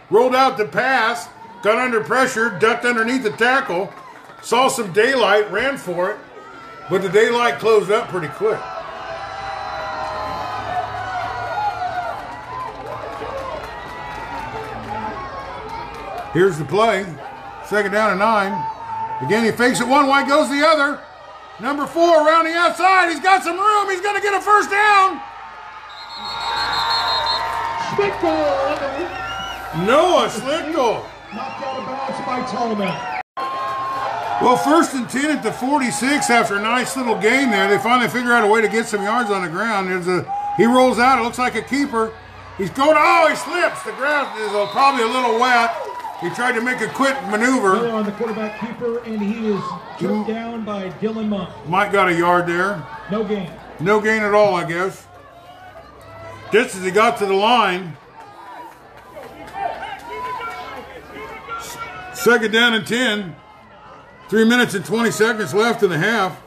rolled out the pass, got under pressure, ducked underneath the tackle, saw some daylight, ran for it, but the daylight closed up pretty quick. Here's the play. Second down and nine. Again, he fakes it one way, goes the other. Number four around the outside. He's got some room. He's going to get a first down. Schlichtel. Noah Schlichtel. Knocked out of bounds by Tolman. Well, first and ten at the forty-six after a nice little gain there. They finally figure out a way to get some yards on the ground. There's a, he rolls out. It looks like a keeper. He's going. Oh, he slips. The ground is probably a little wet. He tried to make a quick maneuver. On the quarterback keeper, and he is jumped down by Dylan Monk. Mike got a yard there. No gain. No gain at all, I guess. Just as he got to the line. Second down and ten. Three minutes and twenty seconds left in the half.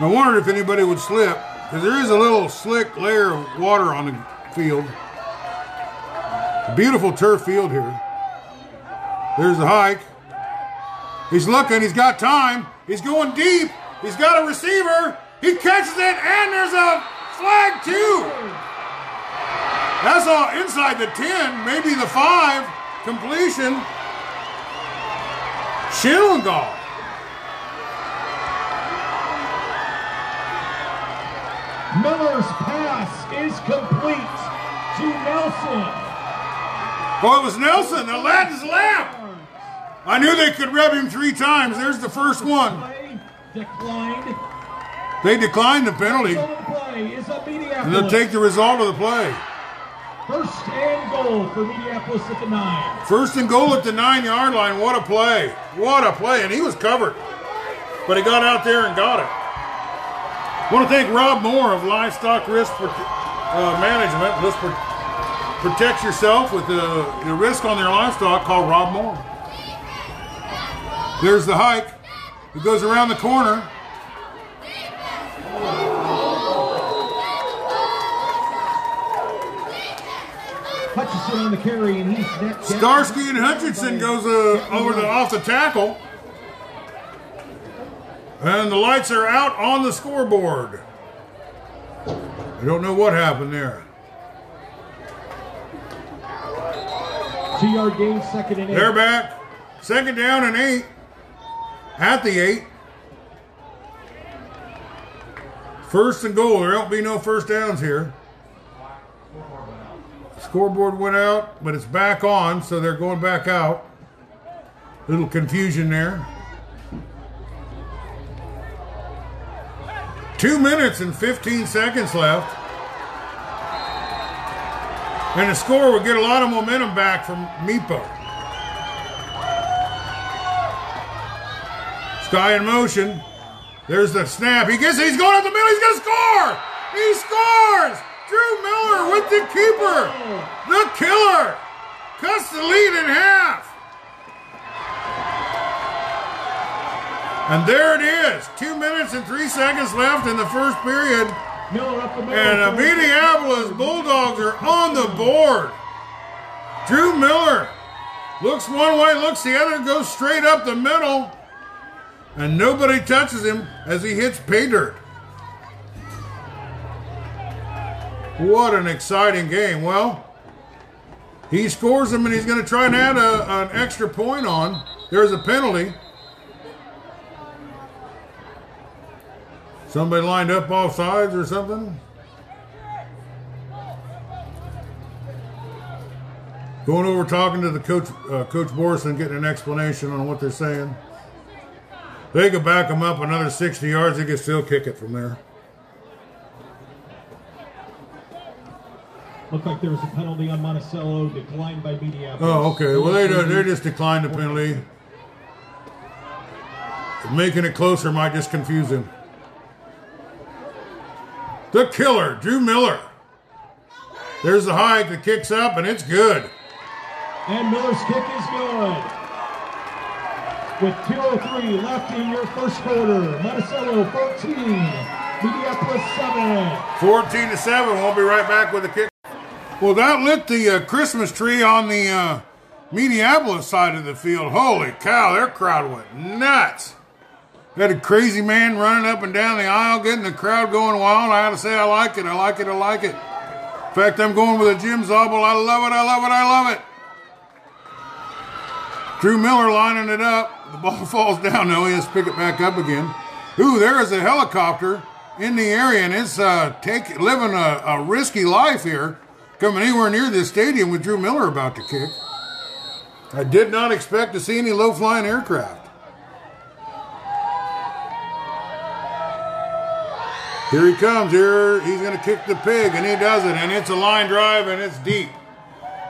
I wondered if anybody would slip, because there is a little slick layer of water on the field. Beautiful turf field here. There's the hike. He's looking. He's got time. He's going deep. He's got a receiver. He catches it, and there's a flag, too. That's all inside the ten, maybe the five. Completion. Schillengall. Miller's pass is complete to Nelson. Oh, it was Nelson, Aladdin's lap. I knew they could rub him three times. There's the first one. Declined. They declined the penalty. And they'll take the result of the play. First and goal for Mediapolis at the nine. First and goal at the nine-yard line. What a play. What a play. And he was covered. but he got out there and got it. I want to thank Rob Moore of Livestock Risk uh, Management. Let's pr protect yourself with the, the risk on their livestock. Call Rob Moore. There's the hike. It goes around the corner. Hutchinson on the carry, and he's net Starsky and Hutchinson goes uh, over the off the tackle, and the lights are out on the scoreboard. I don't know what happened there. Two-yard gain, second and eight. They're back, second down and eight at the eight. First and goal. There won't be no first downs here. Scoreboard went out, but it's back on, so they're going back out. Little confusion there. Two minutes and fifteen seconds left. And the score would get a lot of momentum back from Meepo. Sky in motion. There's the snap. He gets it. He's going up the middle. He's going to score. He scores. Drew Miller with the keeper. The killer cuts the lead in half. And there it is. Two minutes and three seconds left in the first period. Miller up the middle. And the Mediapolis Bulldogs are on the board. Drew Miller looks one way, looks the other, goes straight up the middle. And nobody touches him as he hits pay dirt. What an exciting game. Well, he scores them, and he's going to try and add a, an extra point on. There's a penalty. Somebody lined up offsides or something. Going over, talking to the coach, uh, Coach Borson, getting an explanation on what they're saying. They could back him up another sixty yards. They could still kick it from there. Looked like there was a penalty on Monticello, declined by Mediapolis. Oh, okay. Well, they they just declined the penalty. Making it closer might just confuse him. The killer, Drew Miller. There's the hike that kicks up, and it's good. And Miller's kick is good. With two oh three left in your first quarter, Monticello fourteen, Mediapolis seven. fourteen to seven. We'll be right back with the kick. Well, that lit the uh, Christmas tree on the uh, Mediapolis side of the field. Holy cow, their crowd went nuts. They had a crazy man running up and down the aisle, getting the crowd going wild. I gotta say, I like it, I like it, I like it. In fact, I'm going with a Jim Zobel. I love it, I love it, I love it. Drew Miller lining it up. The ball falls down, though. He has to pick it back up again. Ooh, there is a helicopter in the area, and it's uh, take, living a, a risky life here. Coming anywhere near this stadium with Drew Miller about to kick. I did not expect to see any low-flying aircraft. Here he comes. Here he's going to kick the pig, and he does it. And it's a line drive, and it's deep,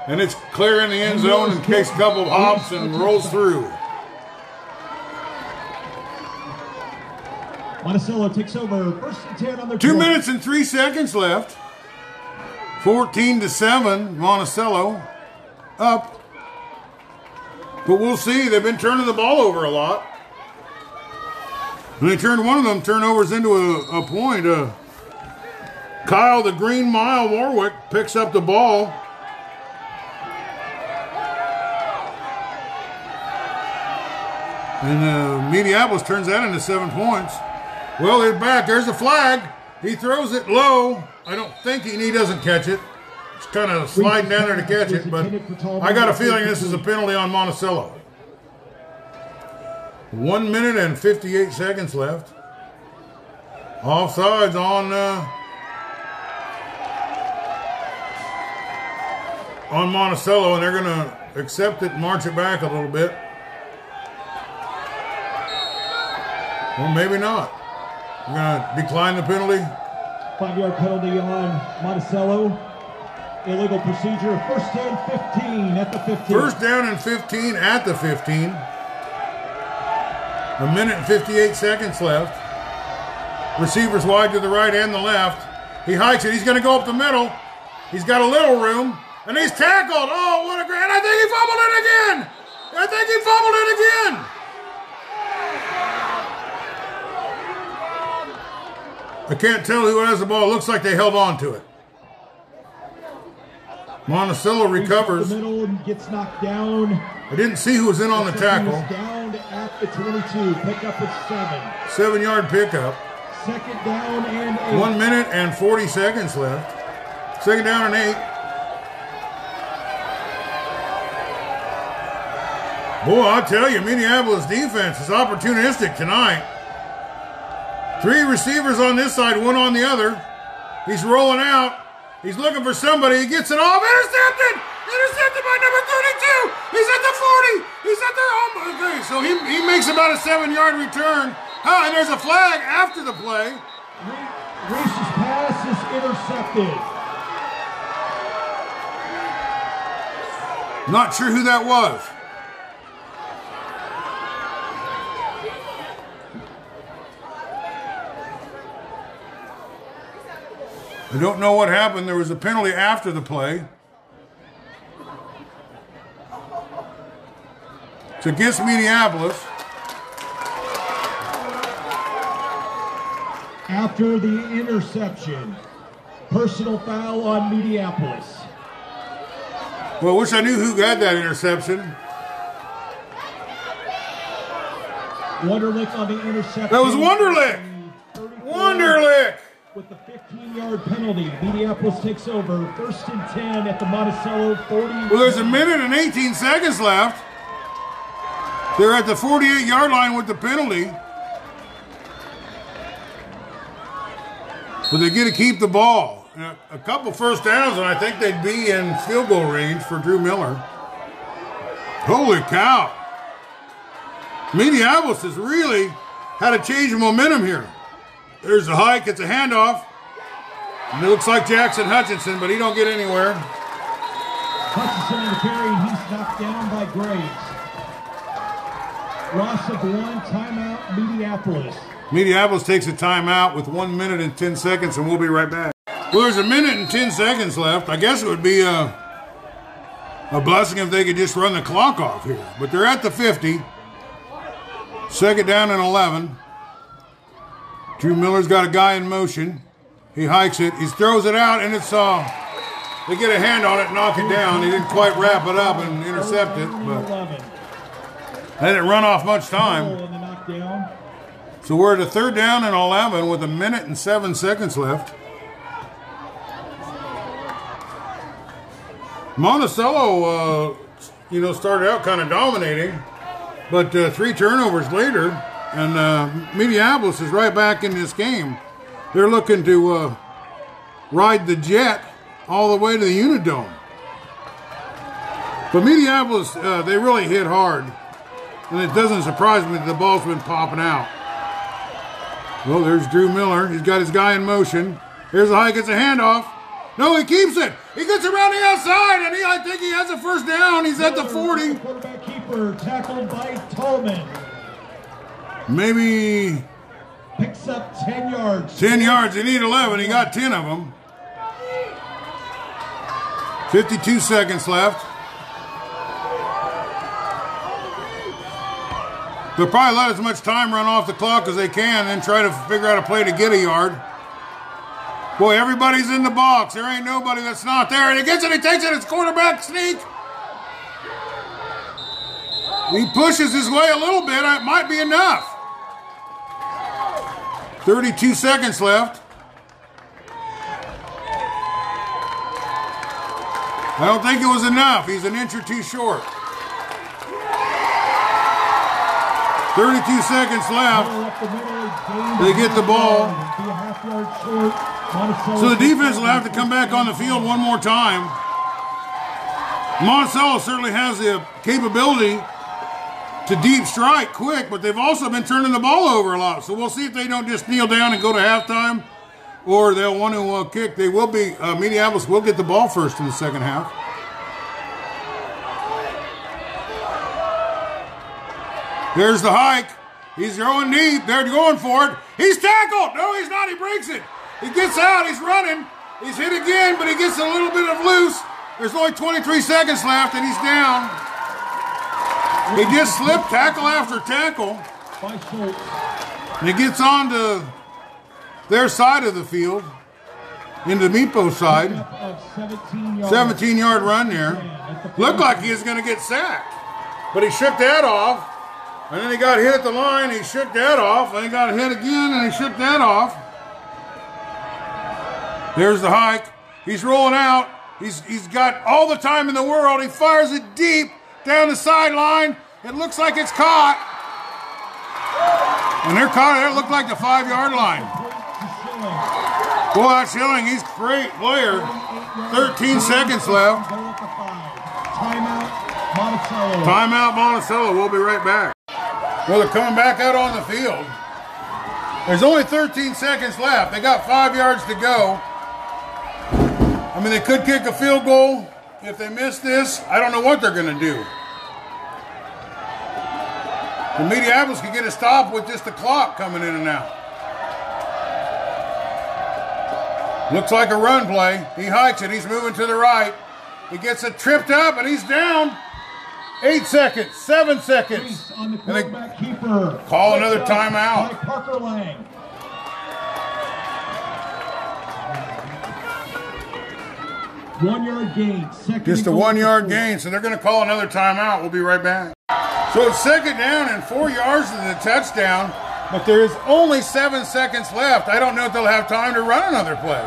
and it's clear in the end zone, and takes a couple of hops and rolls through. Monticello takes over. First and ten on their two minutes and three seconds left. fourteen to seven, Monticello up. But we'll see. They've been turning the ball over a lot. And they turned one of them turnovers into a, a point. Uh, Kyle, the Green Mile Warwick, picks up the ball. And uh, Mediapolis turns that into seven points. Well, they're back. There's a flag. He throws it low. I don't think he, he doesn't catch it. It's kind of sliding down there to catch it, but I got a feeling this is a penalty on Monticello. One minute and fifty-eight seconds left. Offsides on uh, on Monticello, and they're going to accept it and march it back a little bit. Well, maybe not. We're going to decline the penalty. Five-yard penalty on Monticello. Illegal procedure. First down, fifteen at the fifteen. First down and fifteen at the fifteen. A minute and fifty-eight seconds left. Receivers wide to the right and the left. He hikes it. He's going to go up the middle. He's got a little room. And he's tackled. Oh, what a great. And I think he fumbled it again. I think he fumbled it again. I can't tell who has the ball. It looks like they held on to it. Monticello recovers. The middle and gets knocked down. I didn't see who was in on the tackle. Down at the twenty-two. Pick up at seven. Seven-yard pickup. Second down and eight. One minute and forty seconds left. Second down and eight. Boy, I tell you, Minneapolis defense is opportunistic tonight. Three receivers on this side, one on the other. He's rolling out. He's looking for somebody. He gets it off. Intercepted! Intercepted by number thirty-two! He's at the forty! He's at the... Oh, my goodness. So he, he makes about a seven-yard return. Ah, and there's a flag after the play. Reese's pass is intercepted. Not sure who that was. I don't know what happened. There was a penalty after the play. It's against Minneapolis. After the interception, personal foul on Minneapolis. Well, I wish I knew who got that interception. Wunderlich on the interception. That was Wunderlich! Wunderlich! With the fifteen-yard penalty, Minneapolis takes over. First and ten at the Monticello forty. Well, there's a minute and eighteen seconds left. They're at the forty-eight-yard line with the penalty. But they get to keep the ball. A, a couple first downs, and I think they'd be in field goal range for Drew Miller. Holy cow. Minneapolis has really had a change of momentum here. There's the hike, it's a handoff. And it looks like Jackson Hutchinson, but he don't get anywhere. Hutchinson in the carry, he's knocked down by Graves. Ross of one, timeout, Minneapolis. Minneapolis takes a timeout with one minute and ten seconds, and we'll be right back. Well, there's a minute and ten seconds left. I guess it would be a, a blessing if they could just run the clock off here. But they're at the fifty. Second down and eleven. Drew Miller's got a guy in motion. He hikes it. He throws it out, and it's uh, they get a hand on it, knock it down. He didn't quite wrap it up and intercept it, but they didn't run off much time. So we're at a third down and eleven with a minute and seven seconds left. Monticello, uh, you know, started out kind of dominating, but uh, three turnovers later. And uh, Minneapolis is right back in this game. They're looking to uh, ride the jet all the way to the Unidome. But Minneapolis, uh, they really hit hard. And it doesn't surprise me that the ball's been popping out. Well, there's Drew Miller. He's got his guy in motion. Here's the hike. It's a handoff. No, he keeps it. He gets around the outside, and he, I think he has a first down. He's at the forty. Quarterback keeper tackled by Tallman. Maybe picks up ten yards. Ten yards. They need eleven. He got ten of them. Fifty-two seconds left. They'll probably let as much time run off the clock as they can, then try to figure out a play to get a yard. Boy, everybody's in the box. There ain't nobody that's not there. And he gets it. He takes it. It's quarterback sneak. He pushes his way a little bit. It might be enough. thirty-two seconds left. I don't think it was enough. He's an inch or two short. thirty-two seconds left. They get the ball. So the defense will have to come back on the field one more time. Monticello certainly has the capability to deep strike quick, but they've also been turning the ball over a lot. So we'll see if they don't just kneel down and go to halftime, or they'll want to uh, kick. They will be, uh, Minneapolis will get the ball first in the second half. There's the hike. He's going deep. They're going for it. He's tackled. No, he's not. He breaks it. He gets out. He's running. He's hit again, but he gets a little bit of loose. There's only twenty-three seconds left, and he's down. He just slipped tackle after tackle. And he gets on to their side of the field, into the Meepo side. seventeen-yard run there. Looked like he was going to get sacked, but he shook that off. And then he got hit at the line, he shook that off, and he got hit again, and he shook that off. There's the hike. He's rolling out. He's He's got all the time in the world. He fires it deep down the sideline. It looks like it's caught. And they're caught. It looked like the five-yard line. Boy, that's Schilling. He's a great player. thirteen seconds left. Timeout, Monticello. Timeout, Monticello. We'll be right back. Well, they're coming back out on the field. There's only thirteen seconds left. They got five yards to go. I mean, they could kick a field goal. If they miss this, I don't know what they're going to do. The Mediapolis could get a stop with just the clock coming in and out. Looks like a run play. He hikes it. He's moving to the right. He gets it tripped up, and he's down. Eight seconds, seven seconds. On the and they keeper. Call Play another timeout. Parker Lang. One-yard gain. Second Just a one-yard gain, so they're going to call another timeout. We'll be right back. So it's second down and four yards to the touchdown, but there is only seven seconds left. I don't know if they'll have time to run another play.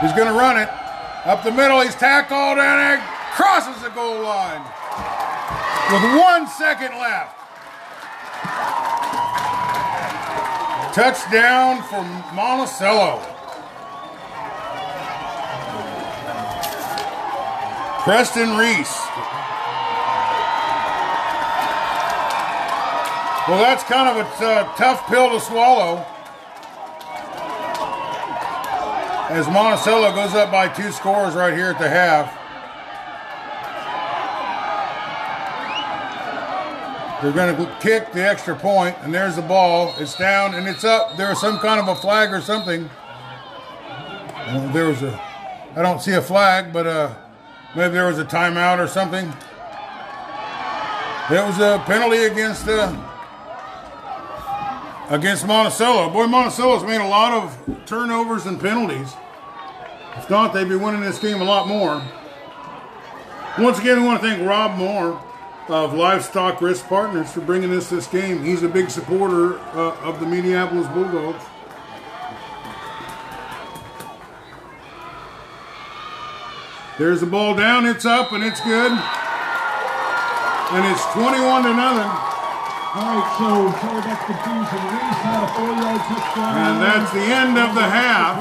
He's going to run it. Up the middle, he's tackled, and it crosses the goal line with one second left. Touchdown for Monticello. Preston Reese. Well, that's kind of a uh, tough pill to swallow, as Monticello goes up by two scores right here at the half. They're going to kick the extra point, and there's the ball. It's down, and it's up. There's some kind of a flag or something. Well, there was a, I don't see a flag, but uh, maybe there was a timeout or something. There was a penalty against uh, against Monticello. Boy, Monticello's made a lot of turnovers and penalties. If not, they'd be winning this game a lot more. Once again, we want to thank Rob Moore of Livestock Risk Partners for bringing us this game. He's a big supporter uh, of the Mediapolis Bulldogs. There's the ball down, it's up, and it's good. And it's twenty-one to nothing. All right, so sorry about the confusion. Reese had a four-yard touchdown. And that's the end of the half.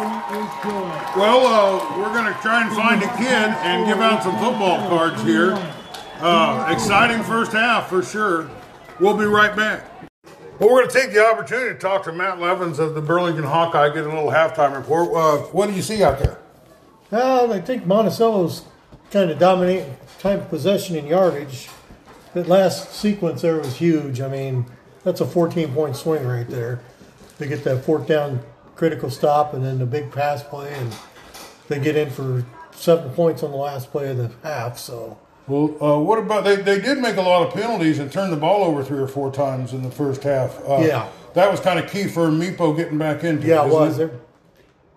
Well, uh, we're going to try and find a kid and give out some football cards here. Uh, exciting first half for sure. We'll be right back. Well, we're going to take the opportunity to talk to Matt Levins of the Burlington Hawkeye, get a little halftime report. Uh, what do you see out there? Well, I think Monticello's kind of dominating time of possession and yardage. That last sequence there was huge. I mean, that's a fourteen-point swing right there. They get that fourth down critical stop and then the big pass play, and they get in for seven points on the last play of the half, so... Well, uh, what about, they, they did make a lot of penalties and turned the ball over three or four times in the first half. Uh, yeah. That was kind of key for Meepo getting back into yeah, it. Yeah, it was. It?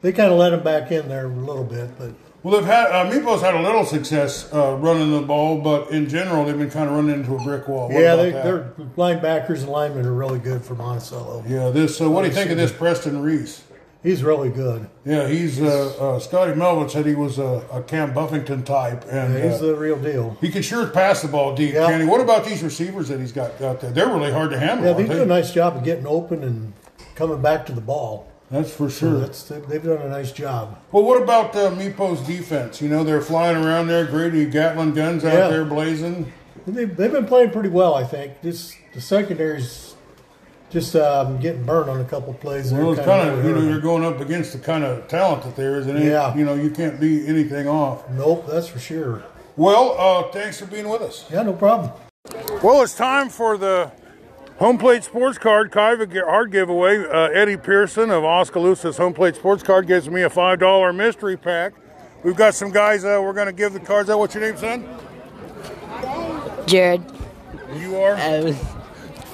They kind of let them back in there a little bit. But Well, they've had uh, Meepo's had a little success uh, running the ball, but in general, they've been kind of running into a brick wall. What yeah, they, their linebackers and linemen are really good for Monticello. Yeah, This. So what do you think of this Preston Reese? He's really good. Yeah, he's uh, uh, Scotty Melvin said he was a, a Cam Buffington type, and yeah, he's uh, the real deal. He can sure pass the ball deep. Yeah. Can he? What about these receivers that he's got out there? They're really hard to handle. Yeah, they do they? a nice job of getting open and coming back to the ball. That's for sure. So that's they've done a nice job. Well, what about uh, Meepo's defense? You know, they're flying around there, Grady Gatlin guns out yeah. there blazing. They've, they've been playing pretty well, I think. This the secondary's. Just um, getting burned on a couple plays. Well, it's kind of, you know, you're going up against the kind of talent that there is, and yeah. you know, you can't beat anything off. Nope, that's for sure. Well, uh, thanks for being with us. Yeah, no problem. Well, it's time for the Home Plate Sports Card card giveaway. Uh, Eddie Pearson of Oskaloosa's Home Plate Sports Card gives me a five dollar mystery pack. We've got some guys uh, we're going to give the cards out. What's your name, son? Jared. You are? Uh,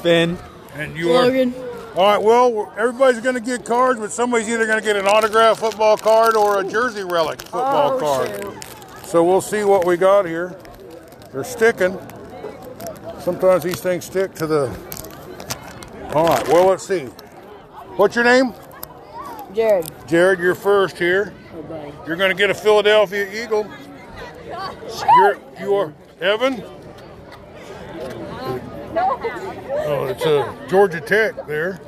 Finn. And you Logan. Are? All right, well, everybody's going to get cards, but somebody's either going to get an autographed football card or a Jersey Relic football oh, card. Shoot. So we'll see what we got here. They're sticking. Sometimes these things stick to the... All right, well, let's see. What's your name? Jared. Jared, you're first here. Okay. You're going to get a Philadelphia Eagle. You're, you are Evan? Oh, it's a Georgia Tech there.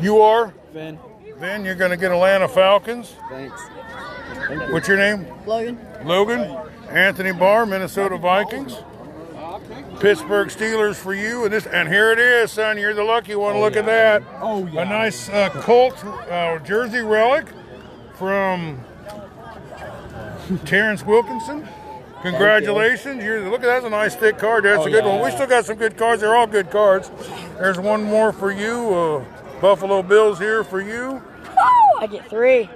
You are? Vin. Vin, you're going to get Atlanta Falcons. Thanks. Thank you. What's your name? Logan. Logan. Anthony Barr, Minnesota Vikings. Pittsburgh Steelers for you. And this, and here it is, son. You're the lucky one. Oh, look yeah. at that. Oh, yeah. A nice uh, Colt uh, jersey relic from Terrence Wilkinson. Congratulations. You. You're, look, that's a nice thick card. That's oh, a good yeah, one. Yeah. We still got some good cards. They're all good cards. There's one more for you. Uh, Buffalo Bills here for you. Oh, I get three.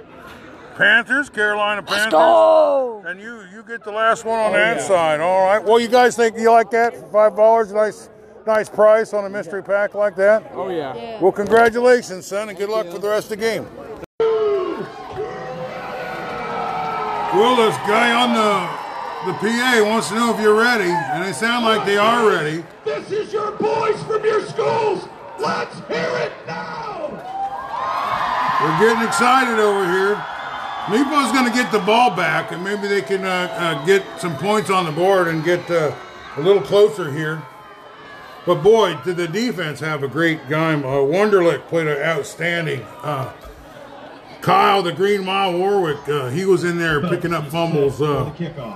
Panthers, Carolina Panthers. Let's go. And you, you get the last one on oh, that yeah. side. All right. Well, you guys think you like that? five dollars, nice nice price on a mystery pack like that? Oh, yeah. yeah. Well, congratulations, son, and Thank good luck you. for the rest of the game. Well, this guy on the... The P A wants to know if you're ready, and they sound like they are ready. This is your boys from your schools. Let's hear it now. We're getting excited over here. Meepo's going to get the ball back, and maybe they can uh, uh, get some points on the board and get uh, a little closer here. But boy, did the defense have a great game. Uh, Wunderlich played an outstanding. Uh, Kyle, the Green Mile Warwick, uh, he was in there picking up fumbles, uh,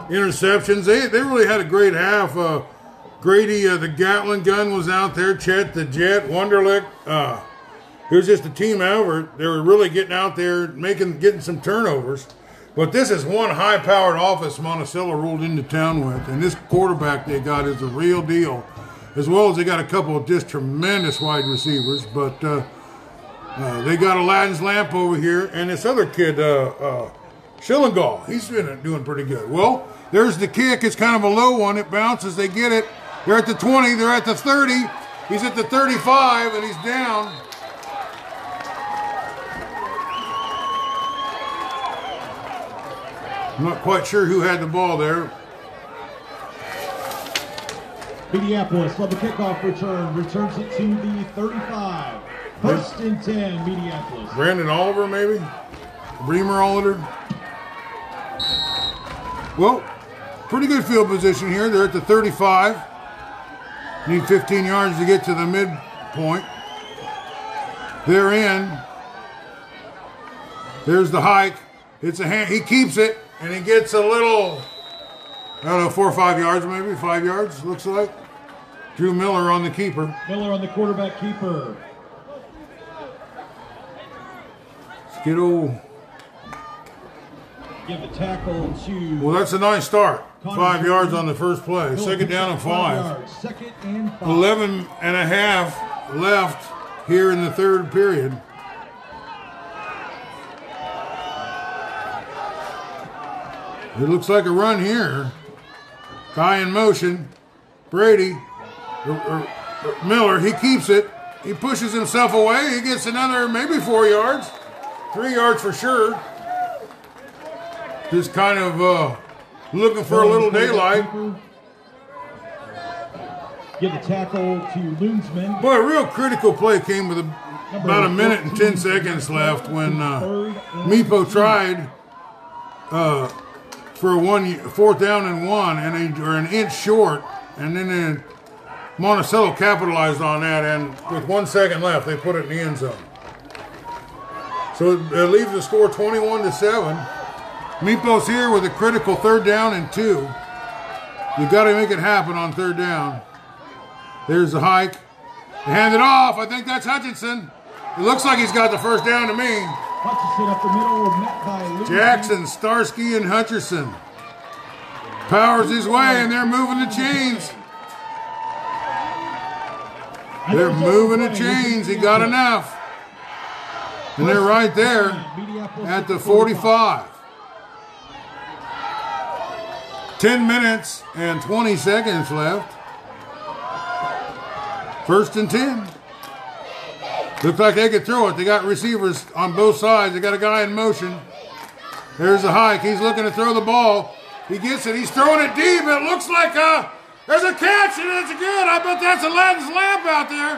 interceptions. They they really had a great half. Uh, Grady, uh, the Gatling gun, was out there. Chet, the Jet, Wunderlich. Uh, it was just a team effort. They were really getting out there, making, getting some turnovers. But this is one high-powered offense Monticello rolled into town with, and this quarterback they got is the real deal. As well as they got a couple of just tremendous wide receivers, but. Uh, Uh, they got Aladdin's lamp over here, and this other kid, uh, uh, Schillingall, he's been doing pretty good. Well, there's the kick. It's kind of a low one. It bounces. They get it. They're at the twenty. They're at the thirty. He's at the thirty-five, and he's down. I'm not quite sure who had the ball there. Mediapolis, from the kickoff return, returns it to the thirty-five. First and ten, Mediapolis. Brandon Oliver, maybe? Bremer Oliver? Well, pretty good field position here. They're at the thirty-five. Need fifteen yards to get to the midpoint. They're in. There's the hike. It's a hand. He keeps it, and he gets a little, I don't know, four or five yards maybe, five yards, looks like. Drew Miller on the keeper. Miller on the quarterback keeper. Get old. Give a tackle to. Well, that's a nice start. Five yards on the first play. Second down and five. Second and five. Eleven and a half left here in the third period. It looks like a run here. Guy in motion. Brady. Or, or, or Miller, he keeps it. He pushes himself away. He gets another maybe four yards. Three yards for sure. Just kind of uh, looking for a little daylight. Give the tackle to Loonsman. Boy, a real critical play came with a, about a minute and ten seconds left when uh, Meepo tried uh, for a one fourth down and one, and they were an inch short, and then Monticello capitalized on that, and with one second left, they put it in the end zone. So it leaves the score twenty-one to seven. Meepo's here with a critical third down and two. You got to make it happen on third down. There's the hike. They hand it off. I think that's Hutchinson. It looks like he's got the first down to me. Hutchinson up the middle, met by Jackson, Starsky, and Hutchinson. Powers his way, and they're moving the chains. They're moving the chains. He got enough. And they're right there at the forty-five. ten minutes and twenty seconds left. First and ten. Looks like they could throw it. They got receivers on both sides. They got a guy in motion. There's a hike. He's looking to throw the ball. He gets it. He's throwing it deep. It looks like a, there's a catch, and it's good. I bet that's Aladdin's lamp out there.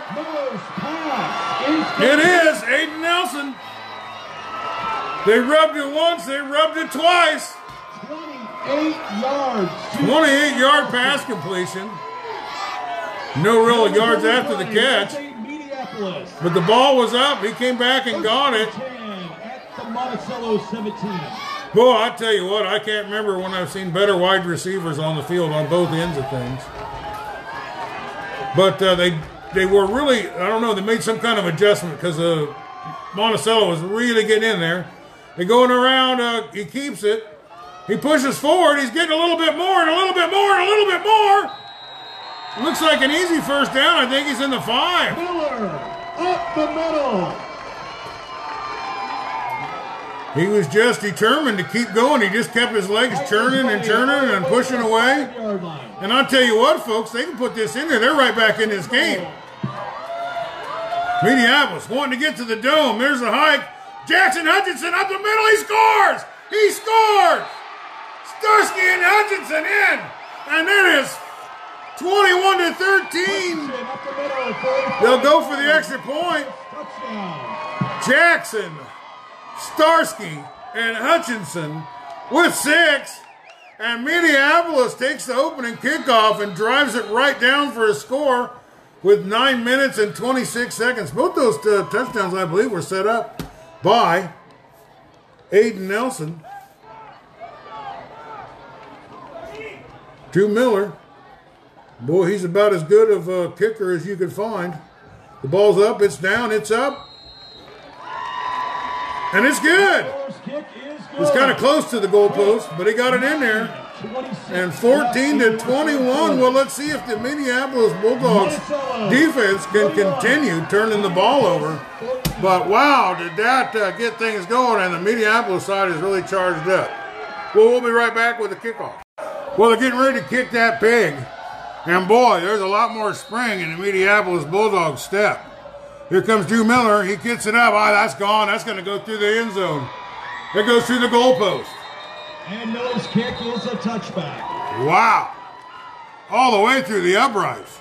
It is. Aiden Nelson. They rubbed it once. They rubbed it twice. twenty-eight yards. twenty-eight yard pass completion. No real yards after the catch. But the ball was up. He came back and got it. At the Monticello seventeen. Boy, I tell you what, I can't remember when I've seen better wide receivers on the field on both ends of things. But uh, they they were really, I don't know, they made some kind of adjustment because uh, Monticello was really getting in there. They're going around. Uh, he keeps it. He pushes forward. He's getting a little bit more and a little bit more and a little bit more. Looks like an easy first down. I think he's in the five. Miller, up the middle. He was just determined to keep going. He just kept his legs churning and churning and pushing away. And I'll tell you what, folks, they can put this in there. They're right back in this game. Mediapolis wanting to get to the dome. There's the hike. Jackson Hutchinson up the middle. He scores. He scores. Starsky and Hutchinson in. And it is twenty-one to thirteen. They'll go for the extra point. Jackson, Starsky, and Hutchinson with six. And Mediapolis takes the opening kickoff and drives it right down for a score with nine minutes and twenty-six seconds. Both those uh, touchdowns, I believe, were set up by Aiden Nelson to Miller. Boy, he's about as good of a kicker as you could find. The ball's up, it's down, it's up. And it's good. Kick is good. It's kind of close to the goalpost, but he got it in there. And fourteen to twenty-one. Well, let's see if the Minneapolis Bulldogs defense can continue turning the ball over. But wow, did that uh, get things going, and the Minneapolis side is really charged up. Well, we'll be right back with the kickoff. Well, they're getting ready to kick that pig. And boy, there's a lot more spring in the Mediapolis Bulldogs step. Here comes Drew Miller. He gets it up. Ah, oh, that's gone. That's going to go through the end zone. It goes through the goalpost. And nose kick is a touchback. Wow. All the way through the uprights.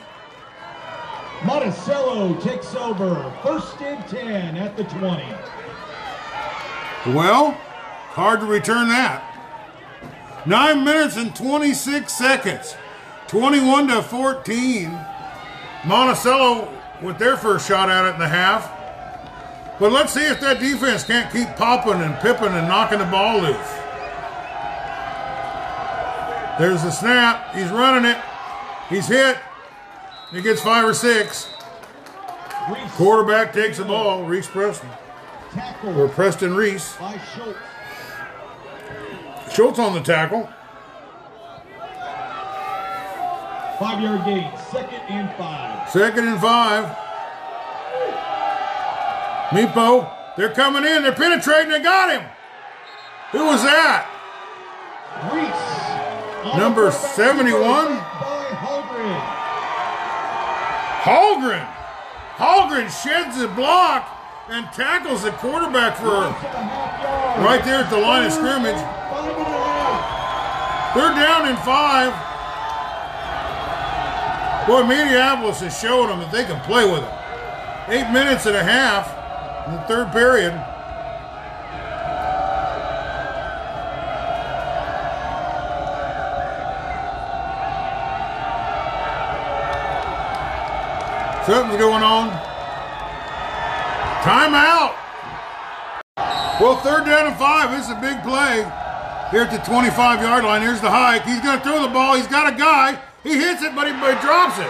Monticello takes over. First and ten at the twenty. Well, hard to return that. nine minutes and twenty-six seconds. twenty-one to fourteen. Monticello with their first shot at it in the half. But let's see if that defense can't keep popping and pipping and knocking the ball loose. There's the snap. He's running it. He's hit. He gets five or six. Reese. Quarterback takes the ball. Reese Preston. Tackle. Or Preston Reese. By Schultz. Schultz on the tackle. Five-yard gain, second and five. Second and five. Meepo, they're coming in, they're penetrating, they got him. Who was that? Reese. Number seventy-one. By Hallgren. Hallgren. Hallgren sheds the block and tackles the quarterback for her. Right there at the line of scrimmage. They're down in five. Boy, Mediapolis is showing them that they can play with it. Eight minutes and a half in the third period. Something's going on. Timeout. Well, third down and five. This is a big play here at the twenty-five yard line. Here's the hike. He's going to throw the ball. He's got a guy. He hits it, but he, but he drops it.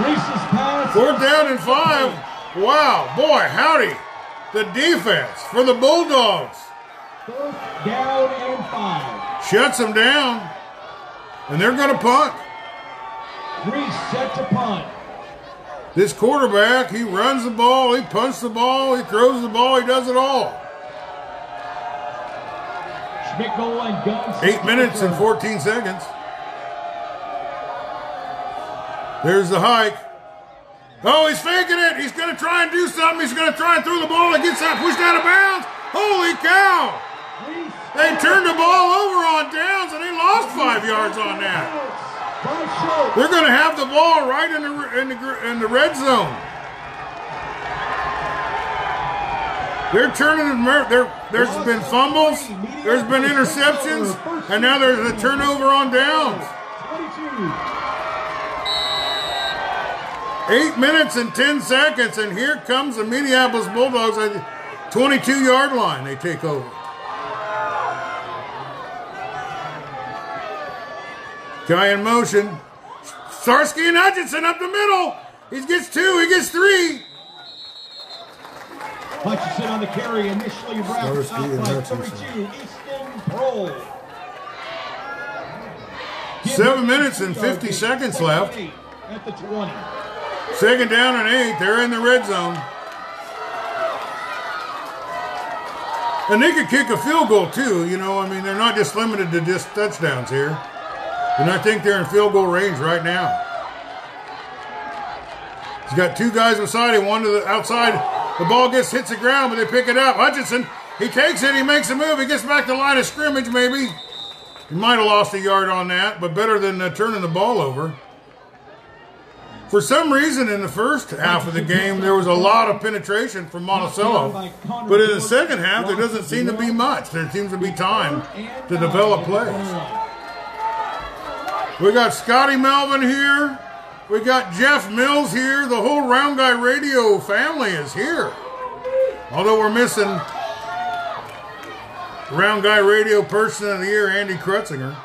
Reese's pass. Fourth down and five. Wow, boy, howdy. The defense for the Bulldogs. Fourth down and five. Shuts them down, and they're going to punt. Reese set to punt. This quarterback, he runs the ball, he punts the ball, he throws the ball, he does it all. Eight minutes and fourteen seconds. There's the hike. Oh, he's faking it. He's going to try and do something. He's going to try and throw the ball. He gets out, pushed out of bounds. Holy cow. They turned the ball over on downs, and they lost five yards on that. They're going to have the ball right in the, in the, in the red zone. They're turning, they're, there's been fumbles, there's been interceptions, and now there's a turnover on downs. Eight minutes and ten seconds, and here comes the Mediapolis Bulldogs at the twenty-two-yard line. They take over. Guy in motion. Sarsky and Hutchinson up the middle. He gets two, he gets three. Hutchinson on the carry, initially wrapped up by thirty-two, Easton Prohl. Seven minutes and fifty seconds left. At the twenty. Second down and eight, they're in the red zone. And they could kick a field goal too, you know, I mean, they're not just limited to just touchdowns here. And I think they're in field goal range right now. He's got two guys beside him, one to the outside. The ball gets hits the ground, but they pick it up. Hutchinson, he takes it, he makes a move, he gets back to the line of scrimmage maybe. He might have lost a yard on that, but better than uh, turning the ball over. For some reason in the first half of the game, there was a lot of penetration from Monticello. But in the second half, there doesn't seem to be much. There seems to be time to develop plays. We got Scotty Melvin here. We got Jeff Mills here. The whole Round Guy Radio family is here. Although we're missing Round Guy Radio Person of the Year, Andy Krutzinger.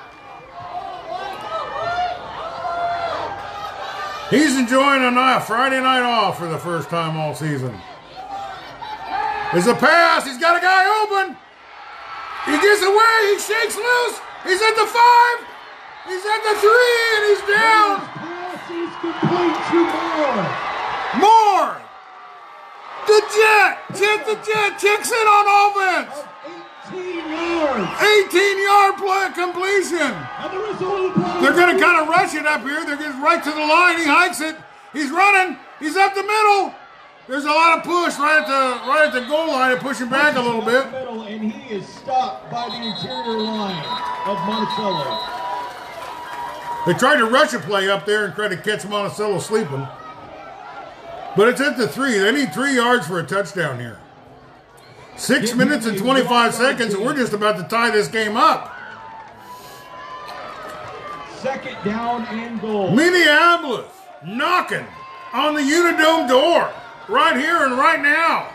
He's enjoying a night, Friday night off for the first time all season. It's a pass. He's got a guy open. He gets away. He shakes loose. He's at the five. He's at the three, and he's down. Complete to Moore. Moore! The Jet! Check the Jet! Checks in on offense! eighteen yards! eighteen-yard play completion! And the result of They're going to kind of rush it up here. They're getting right to the line. He hikes it. He's running. He's up the middle. There's a lot of push right at the right at the goal line. They push him back a little bit. Middle, and he is stopped by the interior line of Monticello. They tried to rush a play up there and try to catch Monticello sleeping. But it's at the three. They need three yards for a touchdown here. Six Get minutes and twenty-five seconds, and we're just about to tie this game up. Second down and goal. Minneapolis knocking on the Unidome door right here and right now.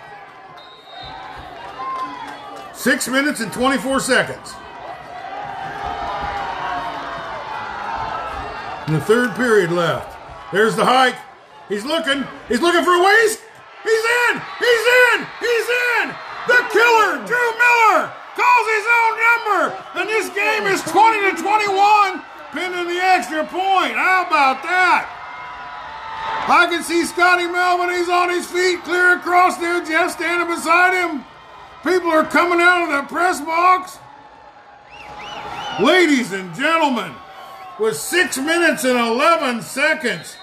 Six minutes and twenty-four seconds. In the third period left. There's the hike. He's looking. He's looking for a waist. He's in. He's in. He's in. The killer, Drew Miller, calls his own number. And this game is twenty to twenty-one, pending the extra point. How about that? I can see Scotty Melvin. He's on his feet, clear across there. Jeff standing beside him. People are coming out of the press box. Ladies and gentlemen, with six minutes and eleven seconds.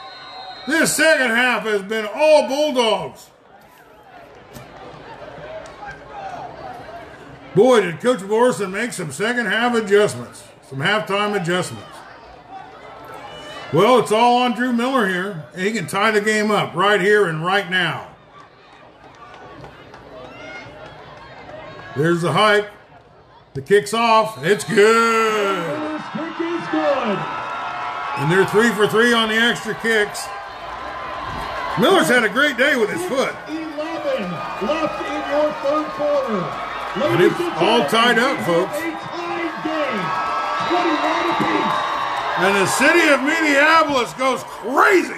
This second half has been all Bulldogs. Boy, did Coach Morrison make some second half adjustments, some halftime adjustments. Well, it's all on Drew Miller here, and he can tie the game up right here and right now. There's the hike. The kick's off, it's good. And they're three for three on the extra kicks. Miller's had a great day with his foot. eleven left in your third quarter. And it's all tied up, folks. And the city of Minneapolis goes crazy.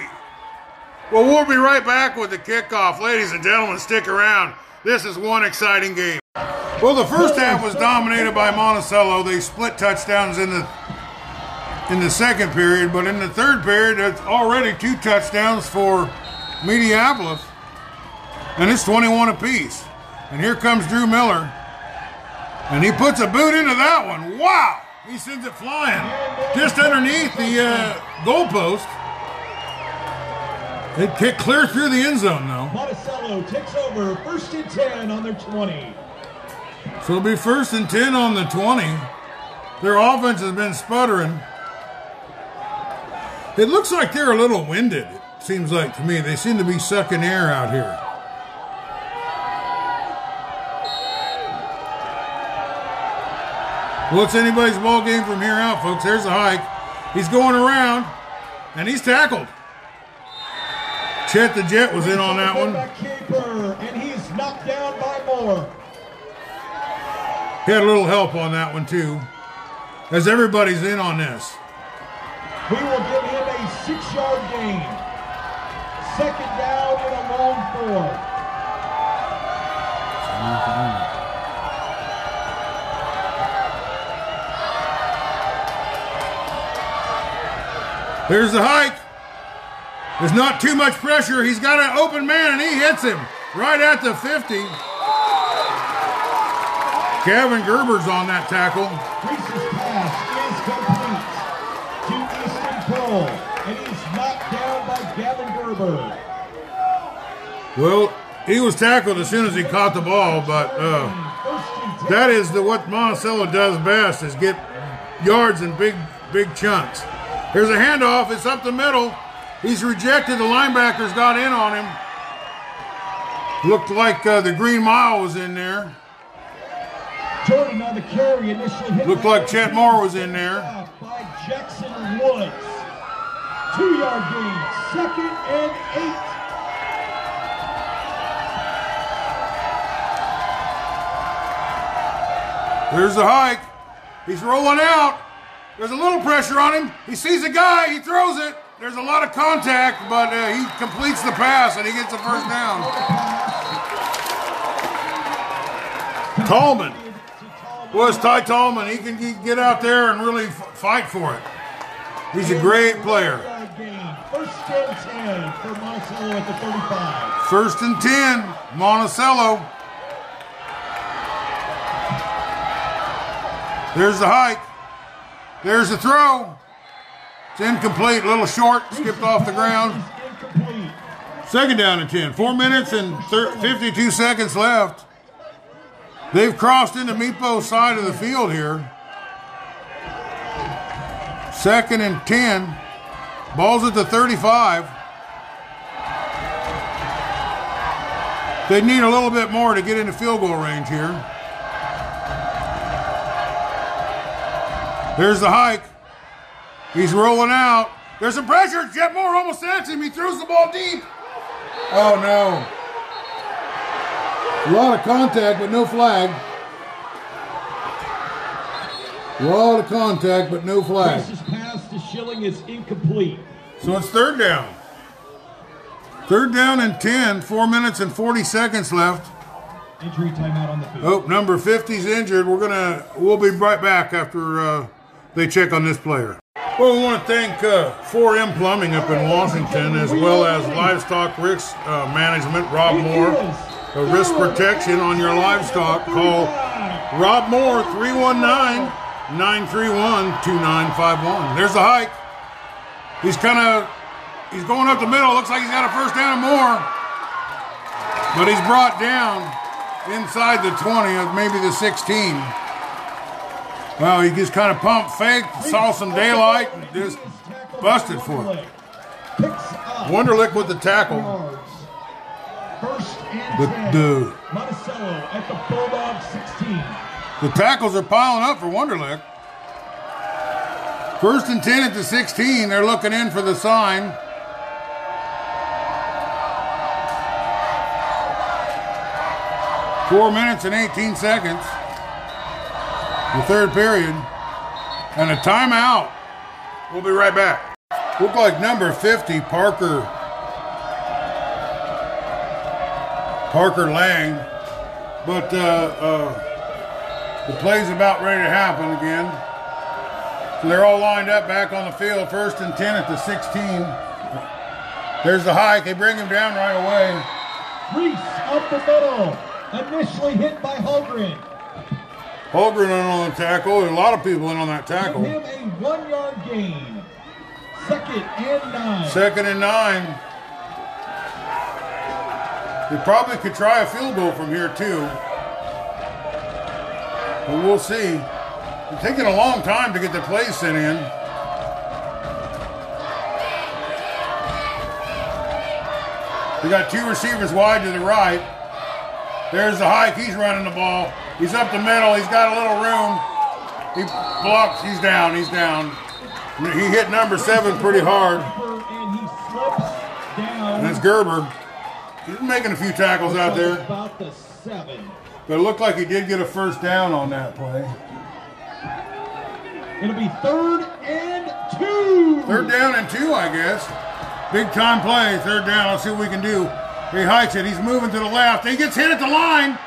Well, we'll be right back with the kickoff. Ladies and gentlemen, stick around. This is one exciting game. Well, the first half was dominated by Monticello. They split touchdowns in the in the second period, but in the third period, it's already two touchdowns for Mediapolis, and it's twenty-one apiece. And here comes Drew Miller, and he puts a boot into that one. Wow! He sends it flying just underneath the uh, goalpost. It kicked clear through the end zone, though. Monticello takes over, first and ten on their twenty. So it'll be first and ten on the twenty. Their offense has been sputtering. It looks like they're a little winded, it seems like to me. They seem to be sucking air out here. Well, it's anybody's ball game from here out, folks. There's a hike. He's going around, and he's tackled. Chet the Jet was in on that one. Keeper, and he's knocked down by Moore. He had a little help on that one, too, as everybody's in on this. We will give him a six-yard gain. Second down and a long four. Mm-hmm. There's the hike. There's not too much pressure. He's got an open man, and he hits him right at the fifty. Gavin Gerber's on that tackle. Reese's pass is complete to Easton Cole, and he's knocked down by Gavin Gerber. Well, he was tackled as soon as he caught the ball, but uh, that is the, what Monticello does best, is get yards in big, big chunks. Here's a handoff, it's up the middle. He's rejected, the linebackers got in on him. Looked like uh, the Green Mile was in there. Jordan on the carry, initial hit. Looked like Chet Moore was in there. By Jackson Woods. Two-yard gain, second and eight. There's the hike, he's rolling out. There's a little pressure on him. He sees a guy, he throws it. There's a lot of contact, but uh, he completes the pass and he gets the first down. Tallman. Well, it's Ty Tallman. He can, he can get out there and really f fight for it. He's a great player. First and ten for Monticello at the thirty-five. First and ten, Monticello. There's the hike. There's the throw. It's incomplete, a little short, skipped off the ground. Second down and ten. Four minutes and fifty-two seconds left. They've crossed into Meepo's side of the field here. Second and ten. Ball's at the thirty-five. They need a little bit more to get into field goal range here. There's the hike. He's rolling out. There's some pressure. Jet Moore almost sacks him. He throws the ball deep. Oh, no. A lot of contact, but no flag. A lot of contact, but no flag. This pass to Schilling is incomplete. So it's third down. Third down and ten. Four minutes and forty seconds left. Injury timeout on the field. Oh, number fifty's injured. We're gonna, we'll be right back after uh, they check on this player. Well, we want to thank uh, four M Plumbing up in Washington, as well as Livestock Risk uh, Management, Rob Moore, uh, risk protection on your livestock. Call Rob Moore, three one nine, nine three one, two nine five one. There's the hike. He's kind of, he's going up the middle. Looks like he's got a first down and more, but he's brought down inside the twenty, or maybe the sixteen. Well, he just kind of pumped fake, saw some daylight, and just busted for it. Wunderlich with the tackle. The, the, the tackles are piling up for Wunderlich. First and ten at the sixteen. They're looking in for the sign. Four minutes and eighteen seconds. The third period. And a timeout. We'll be right back. Looked like number fifty, Parker. Parker Lang. But uh, uh, the play's about ready to happen again. So they're all lined up back on the field. First and ten at the sixteen. There's the hike. They bring him down right away. Reese up the middle. Initially hit by Holgren. Holgren in on the tackle. There's a lot of people in on that tackle. Give him a one-yard gain. Second and nine. Second and nine. They probably could try a field goal from here, too. But we'll see. It's taking a long time to get the play sent in. They got two receivers wide to the right. There's the hike. He's running the ball. He's up the middle. He's got a little room. He blocks. He's down. He's down. He hit number seven pretty hard. And he slips down. And that's Gerber. He's making a few tackles out there. About the seven. But it looked like he did get a first down on that play. It'll be third and two. Third down and two, I guess. Big time play, third down. Let's see what we can do. He hikes it. He's moving to the left. He gets hit at the line.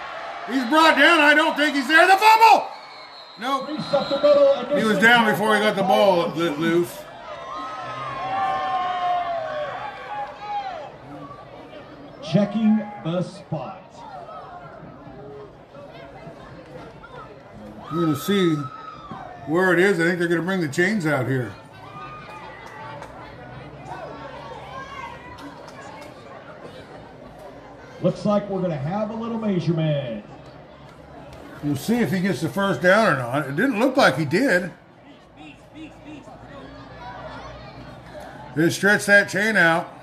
He's brought down. I don't think he's there. The fumble. No. Nope. He was down before he got the ball up loose. Checking the spot. We're going to see where it is. I think they're going to bring the chains out here. Looks like we're going to have a little measurement. We'll see if he gets the first down or not. It didn't look like he did. They stretched that chain out.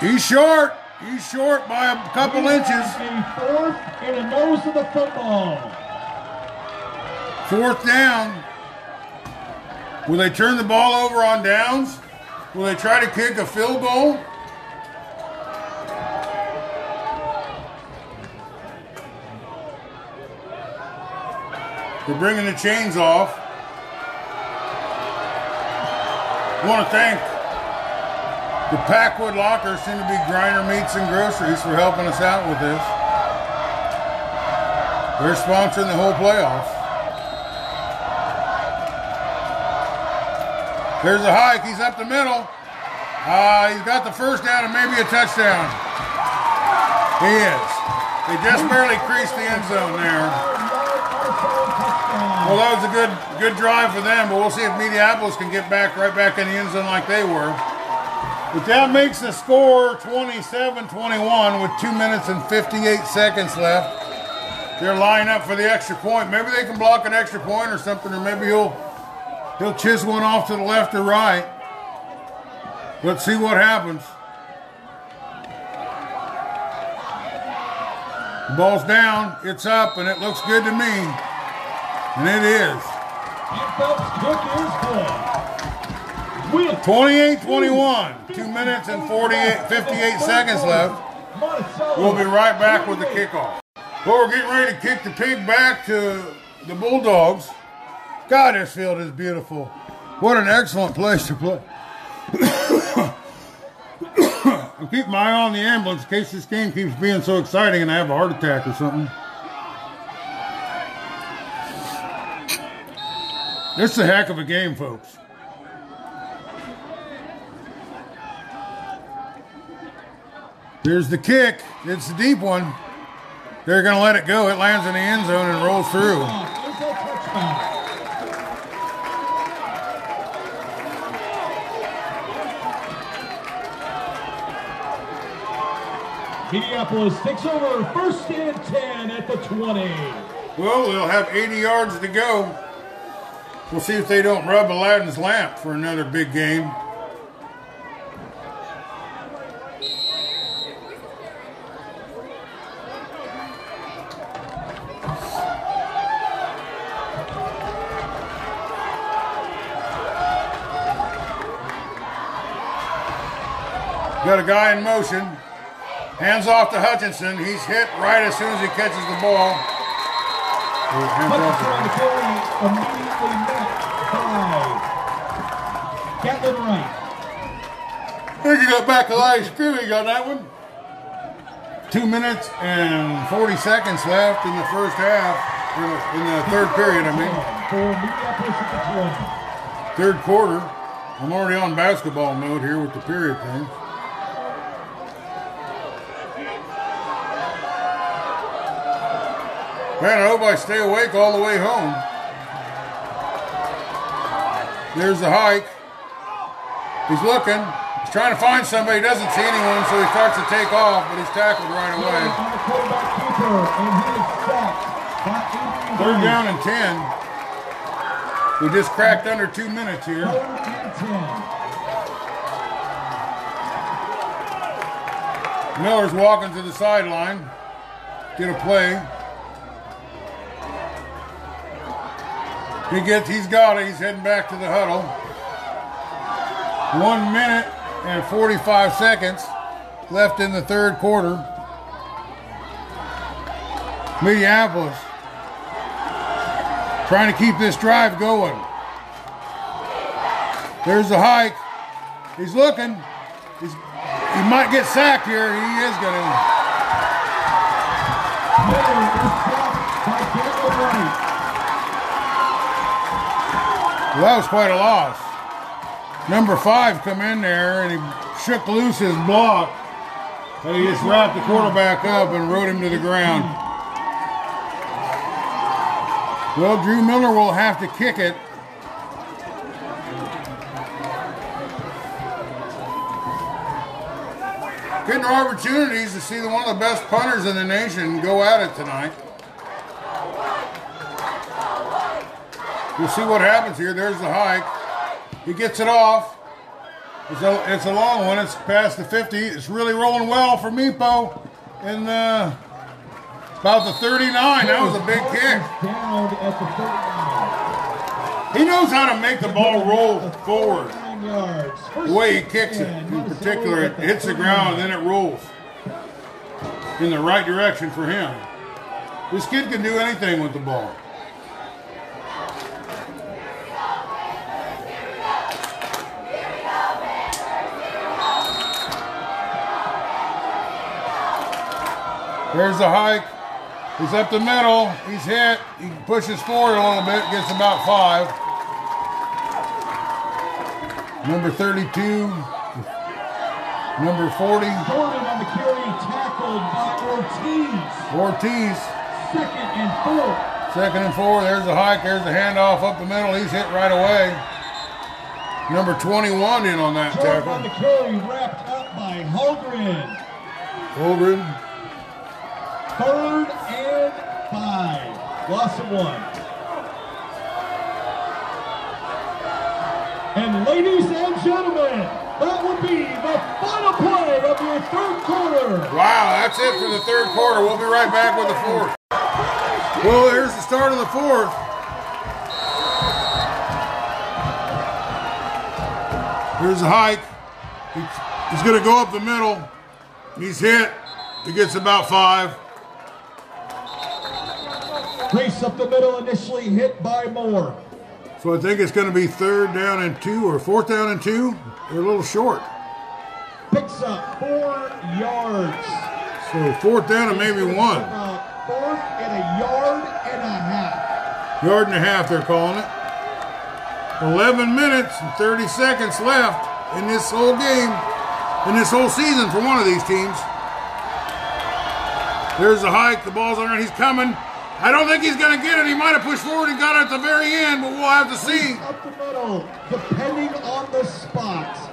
He's short. He's short by a couple we inches. A fourth and a nose of the football. Fourth down. Will they turn the ball over on downs? Will they try to kick a field goal? They're bringing the chains off. I want to thank the Packwood Locker, soon to be Griner Meats and Groceries, for helping us out with this. They're sponsoring the whole playoff. There's a hike. He's up the middle. Uh, he's got the first down and maybe a touchdown. He is. They just barely creased the end zone there. Well, that was a good, good drive for them, but we'll see if Mediapolis can get back right back in the end zone like they were. But that makes the score twenty-seven twenty-one with two minutes and fifty-eight seconds left. They're lining up for the extra point. Maybe they can block an extra point or something, or maybe he'll he'll chisel one off to the left or right. Let's see what happens. The ball's down, it's up, and it looks good to me. And it is. twenty-eight twenty-one, two minutes and fifty-eight seconds left. We'll be right back with the kickoff. Well, we're getting ready to kick the pig back to the Bulldogs. God, this field is beautiful. What an excellent place to play. I keep my eye on the ambulance in case this game keeps being so exciting and I have a heart attack or something. This is a heck of a game, folks. Here's the kick. It's a deep one. They're going to let it go. It lands in the end zone and rolls through. Mediapolis takes over. First and ten at the twenty. Well, they'll have eighty yards to go. We'll see if they don't rub Aladdin's lamp for another big game. Got a guy in motion. Hands off to Hutchinson. He's hit right as soon as he catches the ball. Hutchinson right. I think he got back alive screaming on that one. two minutes and forty seconds left in the first half. In the third period, I mean. Third quarter. I'm already on basketball mode here with the period thing. Man, I hope I stay awake all the way home. There's the hike. He's looking. He's trying to find somebody. He doesn't see anyone, so he starts to take off, but he's tackled right away. Third down and ten. We just cracked under two minutes here. Miller's walking to the sideline. Get a play. He gets, he's got it. He's heading back to the huddle. One minute and forty-five seconds left in the third quarter. Mediapolis trying to keep this drive going. There's the hike. He's looking. He's, he might get sacked here. He is going to. Well, that was quite a loss. Number five come in there, and he shook loose his block. But he just wrapped the quarterback up and rode him to the ground. Well, Drew Miller will have to kick it. Getting our opportunities to see one of the best punters in the nation go at it tonight. We'll see what happens here. There's the hike. He gets it off. It's a, it's a long one. It's past the fifty. It's really rolling well for Meepo in the... About the thirty-nine, that was a big kick. He knows how to make the ball roll forward. The way he kicks it, in particular, it hits the ground and then it rolls in the right direction for him. This kid can do anything with the ball. There's the hike. He's up the middle, he's hit, he pushes forward a little bit, gets about five. Number thirty-two, number forty. Jordan on the carry, tackled by Ortiz. Ortiz. Second and four. Second and four, there's the hike, there's the handoff up the middle, he's hit right away. Number twenty-one in on that Jordan tackle. Jordan on the carry, wrapped up by Holgren. Holgren. Third and five. Loss of one. And ladies and gentlemen, that will be the final play of your third quarter. Wow, that's it for the third quarter. We'll be right back with the fourth. Well, here's the start of the fourth. Here's the hike. He's going to go up the middle. He's hit. He gets about five. Race up the middle, initially hit by Moore. So I think it's going to be third down and two, or fourth down and two. They're a little short. Picks up four yards. So fourth down and maybe one. Fourth and a yard and a half. Yard and a half, they're calling it. eleven minutes and thirty seconds left in this whole game, in this whole season for one of these teams. There's the hike. The ball's on it. He's coming. I don't think he's going to get it. He might have pushed forward and got it at the very end, but we'll have to see. Up the middle, depending on the spot.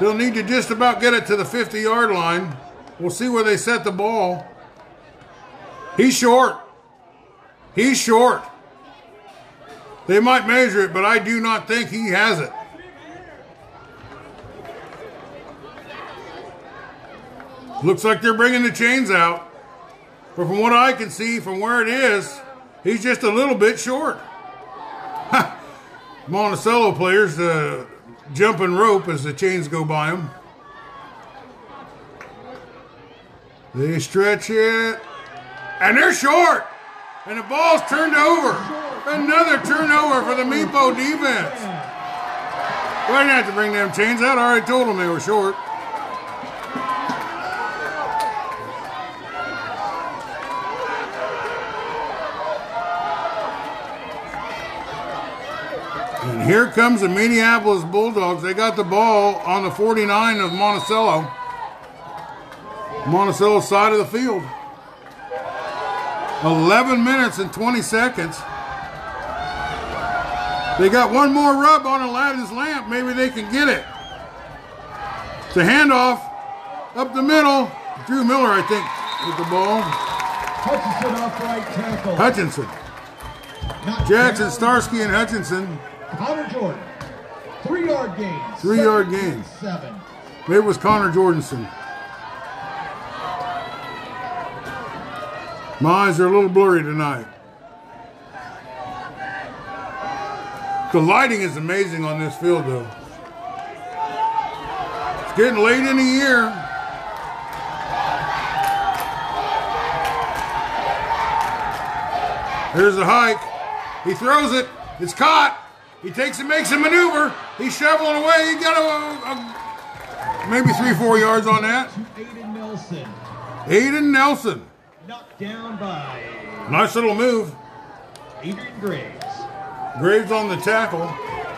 They'll need to just about get it to the fifty-yard line. We'll see where they set the ball. He's short. He's short. They might measure it, but I do not think he has it. Looks like they're bringing the chains out. But from what I can see, from where it is, he's just a little bit short. Monticello players uh, jumping rope as the chains go by him. They stretch it, and they're short. And the ball's turned over. Another turnover for the Meepo defense. Why didn't I have to bring them chains out? I already told them they were short. And here comes the Mediapolis Bulldogs. They got the ball on the forty-nine of Monticello. Monticello's side of the field. eleven minutes and twenty seconds. They got one more rub on Aladdin's lamp. Maybe they can get it. It's a handoff up the middle. Drew Miller, I think, with the ball. Hutchinson off right tackle. Hutchinson. Not Jackson, Starsky, and Hutchinson. Connor Jordan, three-yard gain. Three-yard gain. Seven. It was Connor Jordanson. My eyes are a little blurry tonight. The lighting is amazing on this field, though. It's getting late in the year. Here's the hike. He throws it. It's caught. He takes it, makes a maneuver. He's shoveling away. He got a, a, maybe three, four yards on that. Aiden Nelson. Aiden Nelson. Knocked down by. Nice little move. Adrian Graves. Graves on the tackle.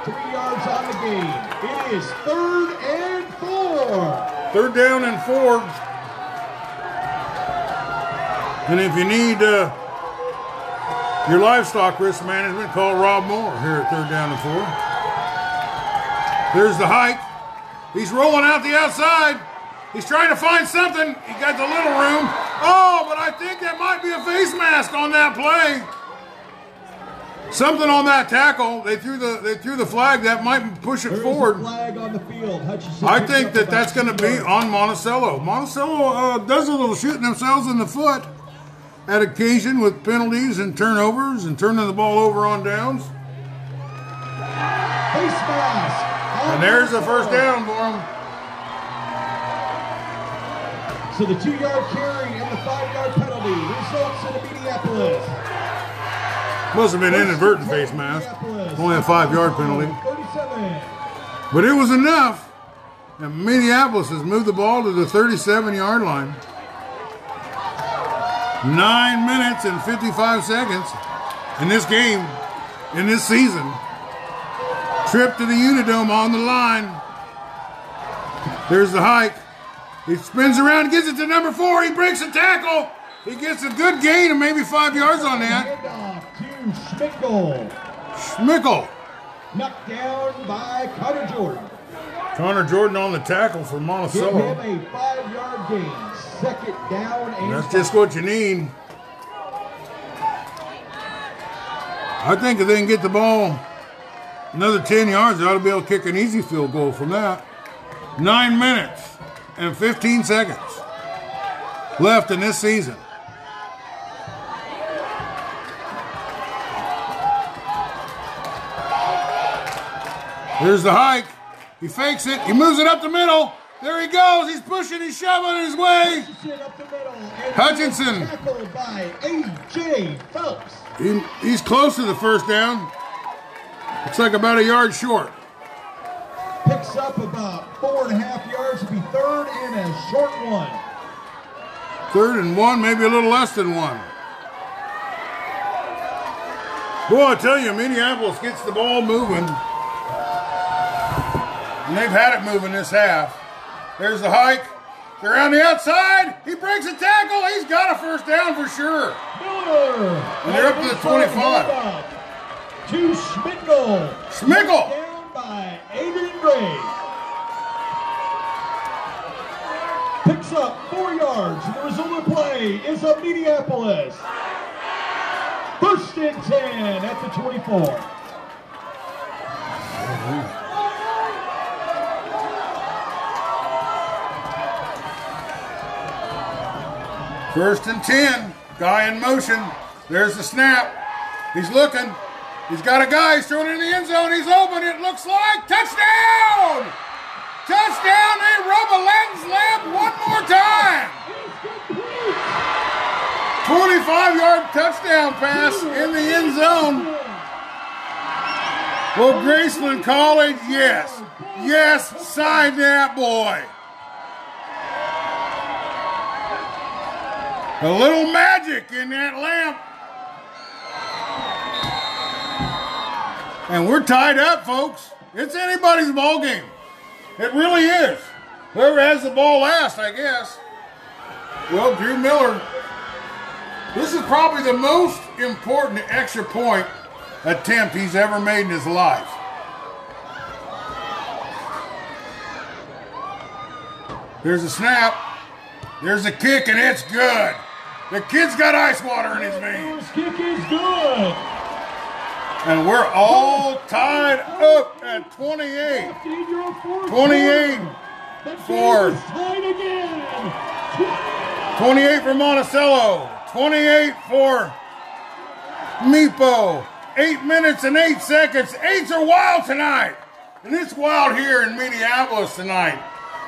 Three yards on the game. It is third and four. Third down and four. And if you need uh, your livestock risk management, call Rob Moore here at third down and four. There's the hike. He's rolling out the outside. He's trying to find something. He got the little room. Oh, but I think that might be a face mask on that play. Something on that tackle. They threw the they threw the flag. That might push it there forward. Is a flag on the field. Hutchinson I think that that's going to be on Monticello. Monticello uh, does a little shooting themselves in the foot at occasion with penalties and turnovers and turning the ball over on downs. And there's the first down for him. So the two-yard carry and the five-yard penalty results in Mediapolis. Must have been inadvertent face mask. Only a five-yard penalty. But it was enough. And Mediapolis has moved the ball to the thirty-seven-yard line. nine minutes and fifty-five seconds in this game, in this season. Trip to the Unidome on the line. There's the hike. He spins around, gets it to number four. He breaks a tackle. He gets a good gain of maybe five yards on that. Handoff to Schmickel. Schmickel. Knocked down by Connor Jordan. Connor Jordan on the tackle for Monticello. Give him a five-yard gain. Second down and that's just what you need. I think if they can get the ball another ten yards, they ought to be able to kick an easy field goal from that. nine minutes and fifteen seconds left in this season. Here's the hike. He fakes it. He moves it up the middle. There he goes. He's pushing. He's shoving his way. Hutchinson up the middle. Hutchinson. Tackled by A J. Phelps. He, he's close to the first down. Looks like about a yard short. Picks up about four and a half yards to be third and a short one. Third and one, maybe a little less than one. Boy, I tell you, Minneapolis gets the ball moving. And they've had it moving this half. There's the hike. They're on the outside. He breaks a tackle. He's got a first down for sure. Miller. And they're up to the twenty-five. To Schmickel. Schmickel. Down by Aiden Gray. Picks up four yards. The result of play is a Mediapolis. First and ten at the twenty-four. Mm-hmm. First and ten, guy in motion. There's the snap. He's looking. He's got a guy. He's thrown it in the end zone. He's open. It looks like touchdown! Touchdown! They rub a lens lamp one more time. twenty-five-yard touchdown pass in the end zone. Well, Graceland College, yes, yes, sign that boy. A little magic in that lamp. and we're tied up, folks. It's anybody's ball game. It really is. Whoever has the ball last, I guess. Well, Drew Miller, this is probably the most important extra point attempt he's ever made in his life. There's a snap. There's a kick, and it's good. The kid's got ice water in his veins. His kick is good. And we're all tied up at twenty-eight. twenty-eight for twenty-eight for Monticello. twenty-eight for Meepo. Eight minutes and eight seconds. Eights are wild tonight. And it's wild here in Minneapolis tonight.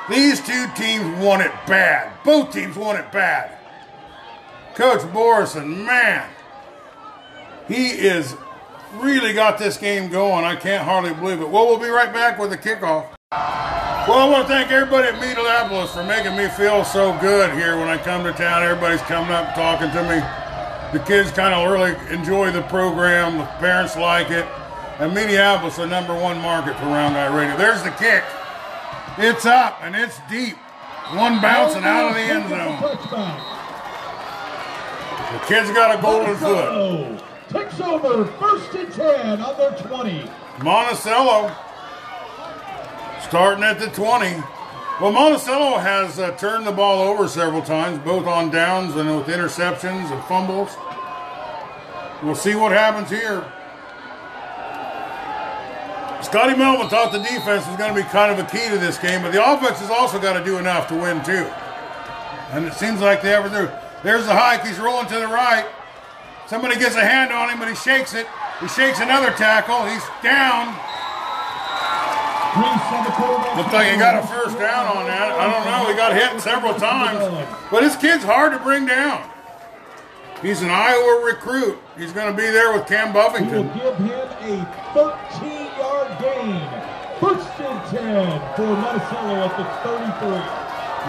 These two teams want it bad. Both teams want it bad. Coach Borison, man, he is really got this game going. I can't hardly believe it. Well, we'll be right back with the kickoff. Well, I want to thank everybody at Mediapolis for making me feel so good here when I come to town. Everybody's coming up and talking to me. The kids kind of really enjoy the program. The parents like it. And Mediapolis, the number one market for Round Guy Radio. There's the kick. It's up, and it's deep. One bounce and out of the end zone. The kid's got a golden Monticello foot. Takes over, first and ten on their twenty. Monticello starting at the twenty. Well, Monticello has uh, turned the ball over several times, both on downs and with interceptions and fumbles. We'll see what happens here. Scotty Melvin thought the defense was going to be kind of a key to this game, but the offense has also got to do enough to win, too. And it seems like they ever do. There's the hike. He's rolling to the right. Somebody gets a hand on him, but he shakes it. He shakes another tackle. He's down. Looks like he got a first down on that. I don't know. He got hit several times. But his kid's hard to bring down. He's an Iowa recruit. He's going to be there with Cam Buffington. We'll give him a thirteen-yard gain. First and ten for Monticello at the thirty-three.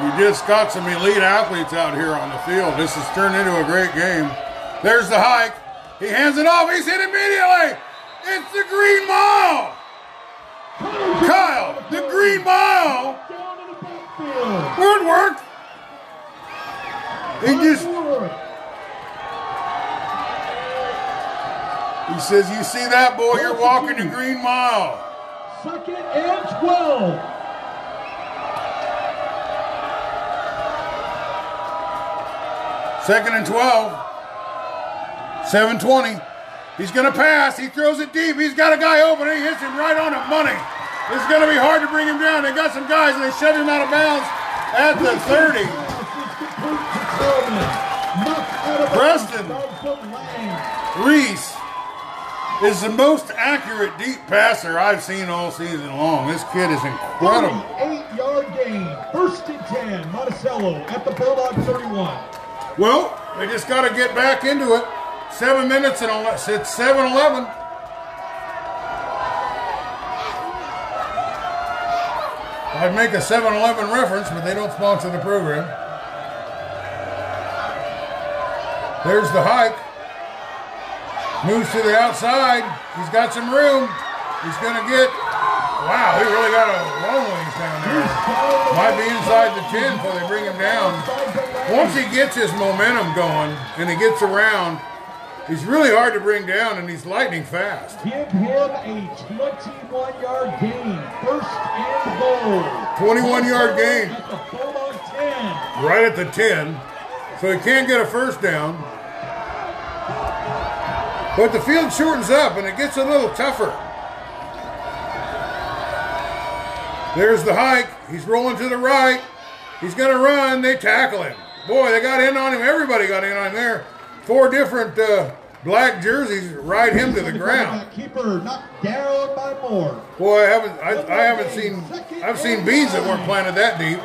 We just got some elite athletes out here on the field. This has turned into a great game. There's the hike. He hands it off. He's hit immediately. It's the Green Mile. Kyle, the Green Mile. Good work. He just... He says, you see that, boy? You're walking the Green Mile. Second and twelve. Second and twelve, seven twenty. He's going to pass. He throws it deep. He's got a guy open. He hits him right on the money. It's going to be hard to bring him down. They got some guys, and they shut him out of bounds at the thirty. Preston Reese is the most accurate deep passer I've seen all season long. This kid is incredible. eight-yard gain. First and ten, Monticello at the Bulldog thirty-one. Well, they just got to get back into it. Seven minutes and it's seven eleven. I'd make a seven eleven reference, but they don't sponsor the program. There's the hike. Moves to the outside. He's got some room. He's going to get... Wow, he really got a long ways down there. Might be inside the ten before they bring him down. Once he gets his momentum going and he gets around, he's really hard to bring down, and he's lightning fast. Give him a twenty-one-yard gain. First and goal. twenty-one-yard gain. Right at the ten. So he can't get a first down. But the field shortens up, and it gets a little tougher. There's the hike. He's rolling to the right. He's going to run. They tackle him. Boy, they got in on him. Everybody got in on him there. Four different uh, black jerseys ride him to the ground. Keeper knocked down by Moore. Boy, I haven't, I, I haven't seen, I've seen beans that weren't planted that deep.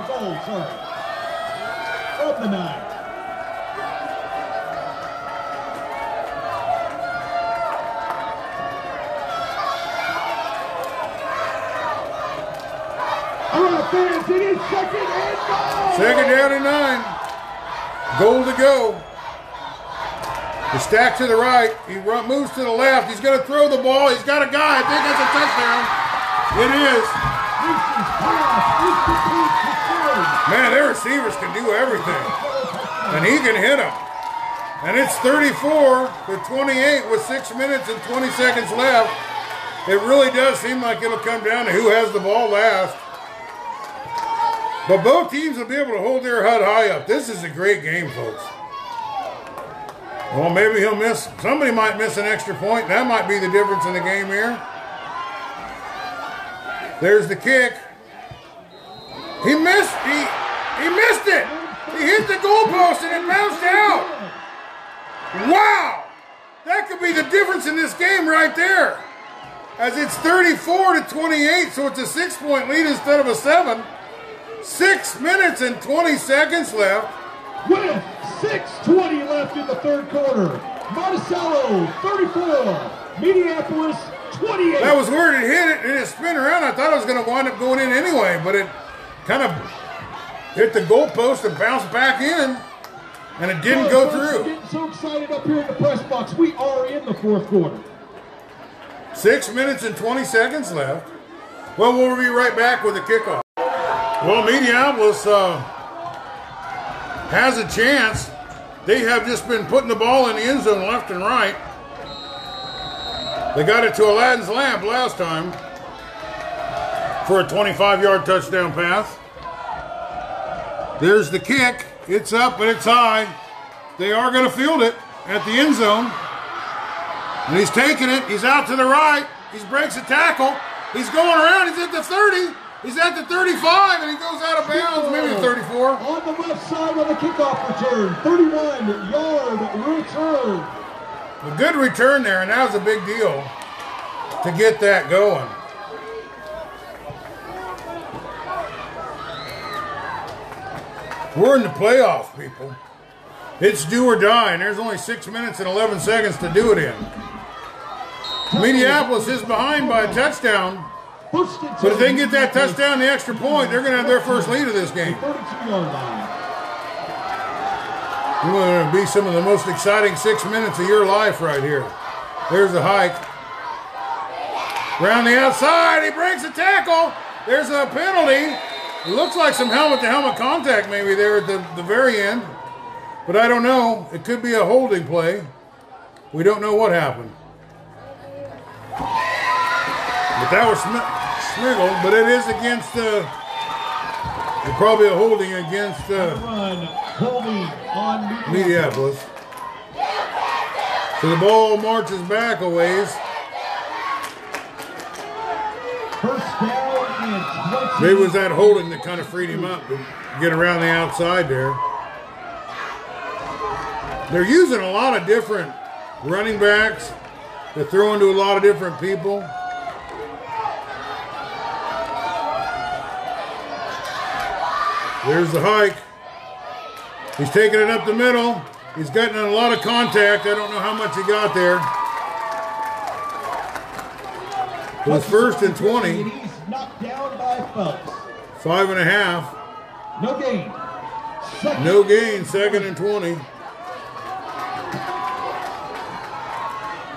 Second down and nine. Goal to go. The stack to the right. He moves to the left. He's going to throw the ball. He's got a guy. I think that's a touchdown. It is. Man, their receivers can do everything. And he can hit them. And it's thirty-four to twenty-eight with six minutes and twenty seconds left. It really does seem like it'll come down to who has the ball last. But both teams will be able to hold their H U D high up. This is a great game, folks. Well, maybe he'll miss. Somebody might miss an extra point. That might be the difference in the game here. There's the kick. He missed. He, he missed it. He hit the goalpost and it bounced out. Wow. That could be the difference in this game right there. As it's thirty-four to twenty-eight, so it's a six-point lead instead of a seven. Six minutes and twenty seconds left. With six twenty left in the third quarter. Monticello, thirty-four. Mediapolis, twenty-eight. That was where it hit it, and it spun around. I thought it was going to wind up going in anyway, but it kind of hit the goalpost and bounced back in, and it didn't go through. Getting so excited up here in the press box. We are in the fourth quarter. Six minutes and twenty seconds left. Well, we'll be right back with the kickoff. Well, Mediapolis uh, has a chance. They have just been putting the ball in the end zone left and right. They got it to Aladdin's Lamp last time for a twenty-five-yard touchdown pass. There's the kick. It's up, but it's high. They are going to field it at the end zone. And he's taking it. He's out to the right. He breaks a tackle. He's going around. He's at the thirty. He's at the thirty-five, and he goes out of bounds, maybe the thirty-four. On the left side on the kickoff return, thirty-one-yard return. A good return there, and that was a big deal to get that going. We're in the playoff, people. It's do or die, and there's only six minutes and eleven seconds to do it in. Mediapolis is behind by a touchdown. But if they can get that touchdown, the extra point, they're going to have their first lead of this game. It's going to be some of the most exciting six minutes of your life right here. There's the hike. Around the outside, he breaks a tackle. There's a penalty. It looks like some helmet-to-helmet contact maybe there at the, the very end. But I don't know. It could be a holding play. We don't know what happened. But that was Smiggle, but it is against, uh, probably a holding against uh, run, holding on Mediapolis. So the ball marches back a ways. Maybe it was that holding that kind of freed him up to get around the outside there. They're using a lot of different running backs. They're throwing to a lot of different people. There's the hike. He's taking it up the middle. He's gotten a lot of contact. I don't know how much he got there. It was first and twenty. Knocked down by Phelps. Five and a half. No gain. Second. No gain. Second and twenty.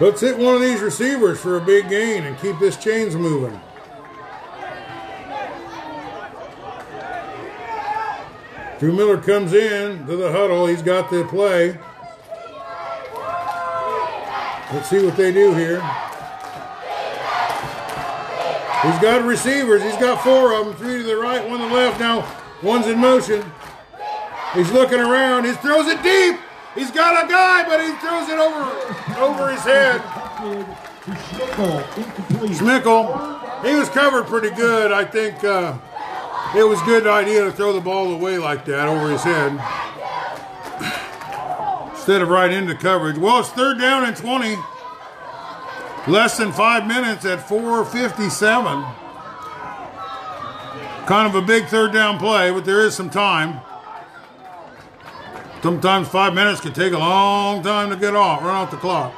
Let's hit one of these receivers for a big gain and keep this chains moving. Drew Miller comes in to the huddle. He's got the play. Let's see what they do here. He's got receivers. He's got four of them. Three to the right, one to the left. Now one's in motion. He's looking around. He throws it deep. He's got a guy, but he throws it over, over his head. Schmickel. He was covered pretty good, I think. Uh, It was a good idea to throw the ball away like that over his head instead of right into coverage. Well, it's third down and twenty. Less than five minutes at four fifty-seven. Kind of a big third down play, but there is some time. Sometimes five minutes can take a long time to get off, run off the clock.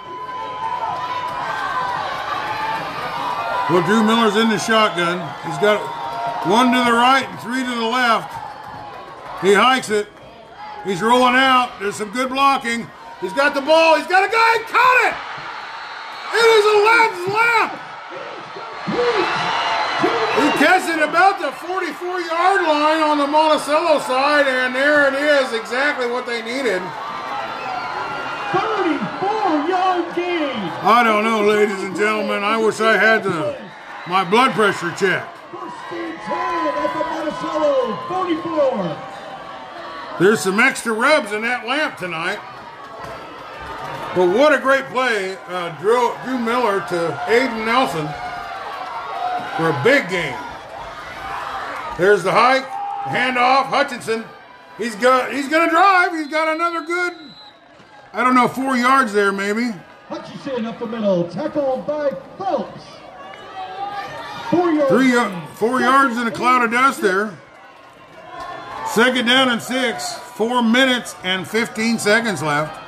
Well, Drew Miller's in the shotgun. He's got one to the right and three to the left. He hikes it. He's rolling out. There's some good blocking. He's got the ball. He's got a guy. And caught it. It is a left lap. He catches it about the forty-four-yard line on the Monticello side, and there it is, exactly what they needed. thirty-four-yard gain. I don't know, ladies and gentlemen. I wish I had the, my blood pressure checked. There's some extra rubs in that lamp tonight. But what a great play, uh, Drew, Drew Miller to Aiden Nelson for a big game. There's the hike, handoff, Hutchinson. He's got, he's gonna drive. He's got another good, I don't know, four yards there maybe. Hutchinson up the middle, tackled by Phelps. Four yards. Three, uh, four yards in a cloud of dust there. Second down and six. Four minutes and fifteen seconds left.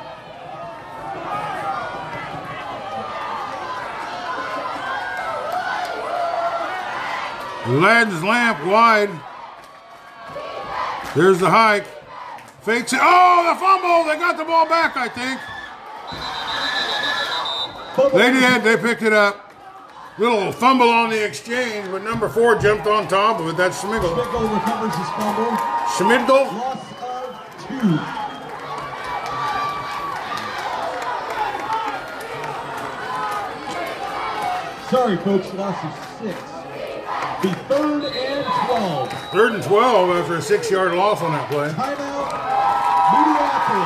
Ladd's lamp wide. There's the hike. Fakes it. Oh, the fumble! They got the ball back, I think. Fumble. They did. They picked it up. Little fumble on the exchange, but number four jumped on top of it. That's Schmigel. Schmigel recovers his fumble. Schmigel. Loss of two. Sorry, folks. Loss of six. The third and twelve. Third and twelve after a six-yard loss on that play. Timeout,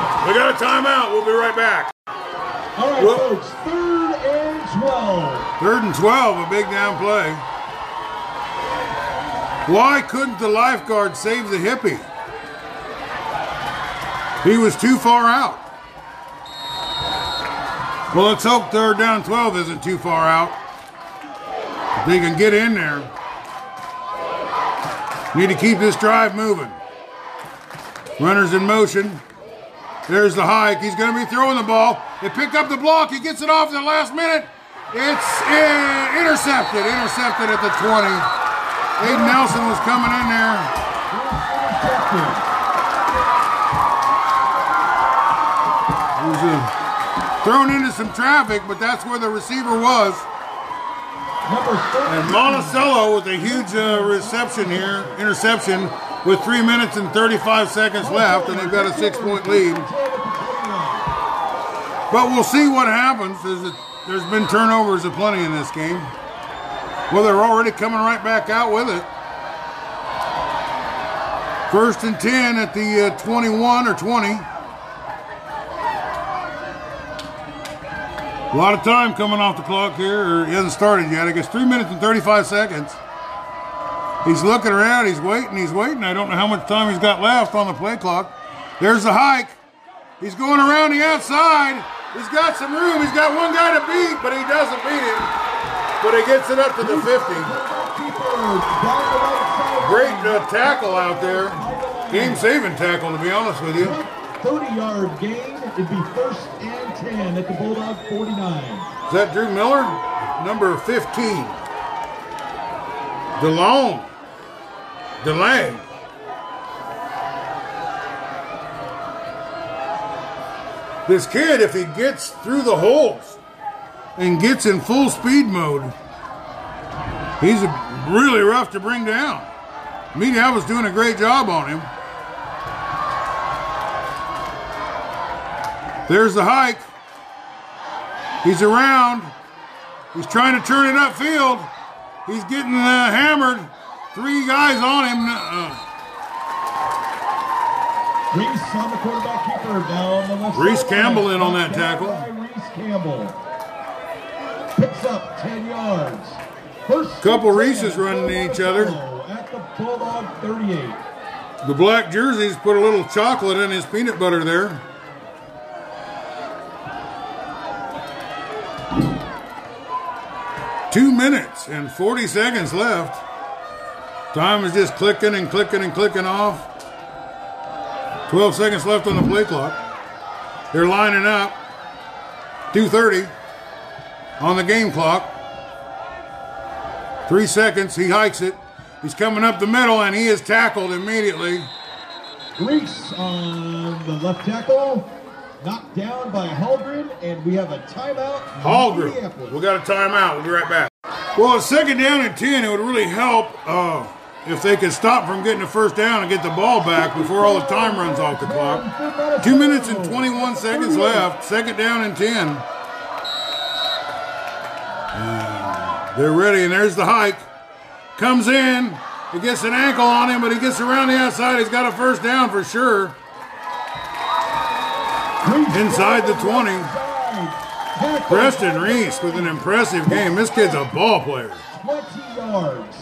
Mediapolis. We got a timeout. We'll be right back. All right, Whoop. folks. Third and twelve. Third and twelve, a big down play. Why couldn't the lifeguard save the hippie? He was too far out. Well, let's hope third down twelve isn't too far out. If they can get in there. Need to keep this drive moving. Runners in motion. There's the hike. He's going to be throwing the ball. They picked up the block. He gets it off at the last minute. It's uh, intercepted. Intercepted at the twenty. Aiden Nelson was coming in there. He was uh, thrown into some traffic, but that's where the receiver was. And Monticello with a huge uh, reception here, interception, with three minutes and thirty-five seconds left, and they've got a six-point lead. But we'll see what happens. There's, a, there's been turnovers aplenty in this game. Well, they're already coming right back out with it. First and ten at the uh, twenty-one or twenty. A lot of time coming off the clock here, or he hasn't started yet. I guess three minutes and thirty-five seconds. He's looking around, he's waiting, he's waiting. I don't know how much time he's got left on the play clock. There's the hike. He's going around the outside. He's got some room. He's got one guy to beat, but he doesn't beat him. But he gets it up to the fifty. Great uh, tackle out there. Game-saving tackle, to be honest with you. thirty-yard gain. It'd be first and ten at the Bulldog forty-nine. Is that Drew Miller? Number fifteen. DeLong. DeLang. This kid, if he gets through the holes and gets in full speed mode, he's really rough to bring down. Media was doing a great job on him. There's the hike. He's around. He's trying to turn it upfield. He's getting uh, hammered. Three guys on him. Uh, Reese on the quarterback keeper down the left side. Reese Campbell in on that tackle. Reese Campbell picks up ten yards. First couple Reeses running at each other. At the Bulldog thirty-eight. The black jerseys put a little chocolate in his peanut butter there. Two minutes and forty seconds left. Time is just clicking and clicking and clicking off. twelve seconds left on the play clock. They're lining up. two thirty on the game clock. Three seconds. He hikes it. He's coming up the middle, and he is tackled immediately. Reese on the left tackle. knocked down by Hallgren, and we have a timeout. Hallgren, we got a timeout. We'll be right back. Well, a second down and ten, it would really help uh, if they could stop from getting the first down and get the ball back before all the time runs off the clock. Two minutes and twenty-one seconds left, second down and ten. And they're ready, and there's the hike. Comes in, he gets an ankle on him, but he gets around the outside. He's got a first down for sure. Inside the twenty, Preston Reese with an impressive game. This kid's a ball player. twenty yards.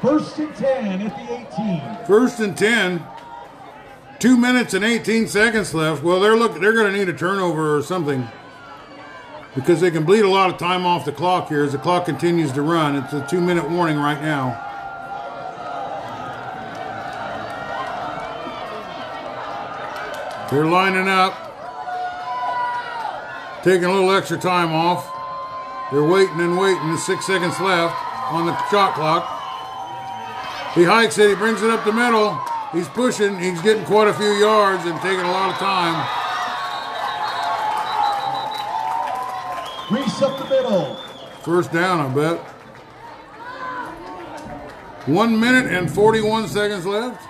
First and ten at the eighteen. First and ten. Two minutes and eighteen seconds left. Well, they're look. They're going to need a turnover or something because they can bleed a lot of time off the clock here as the clock continues to run. It's a two-minute warning right now. They're lining up, taking a little extra time off. They're waiting and waiting. There's six seconds left on the shot clock. He hikes it. He brings it up the middle. He's pushing. He's getting quite a few yards and taking a lot of time. Reese up the middle. First down, I bet. One minute and forty-one seconds left.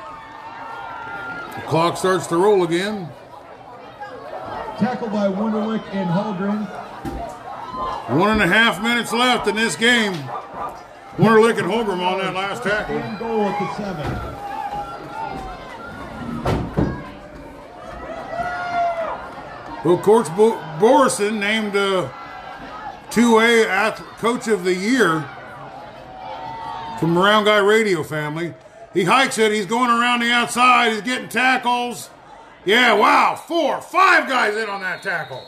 The clock starts to roll again. Tackle by Wunderlich and Hallgren. One and a half minutes left in this game. Wunderlich and Hallgren on that last tackle. And goal at the seven. Well, Coach Bo Borison named uh, two A Coach of the Year from Round Guy Radio family. He hikes it. He's going around the outside. He's getting tackles. Yeah, wow. Four, five guys in on that tackle.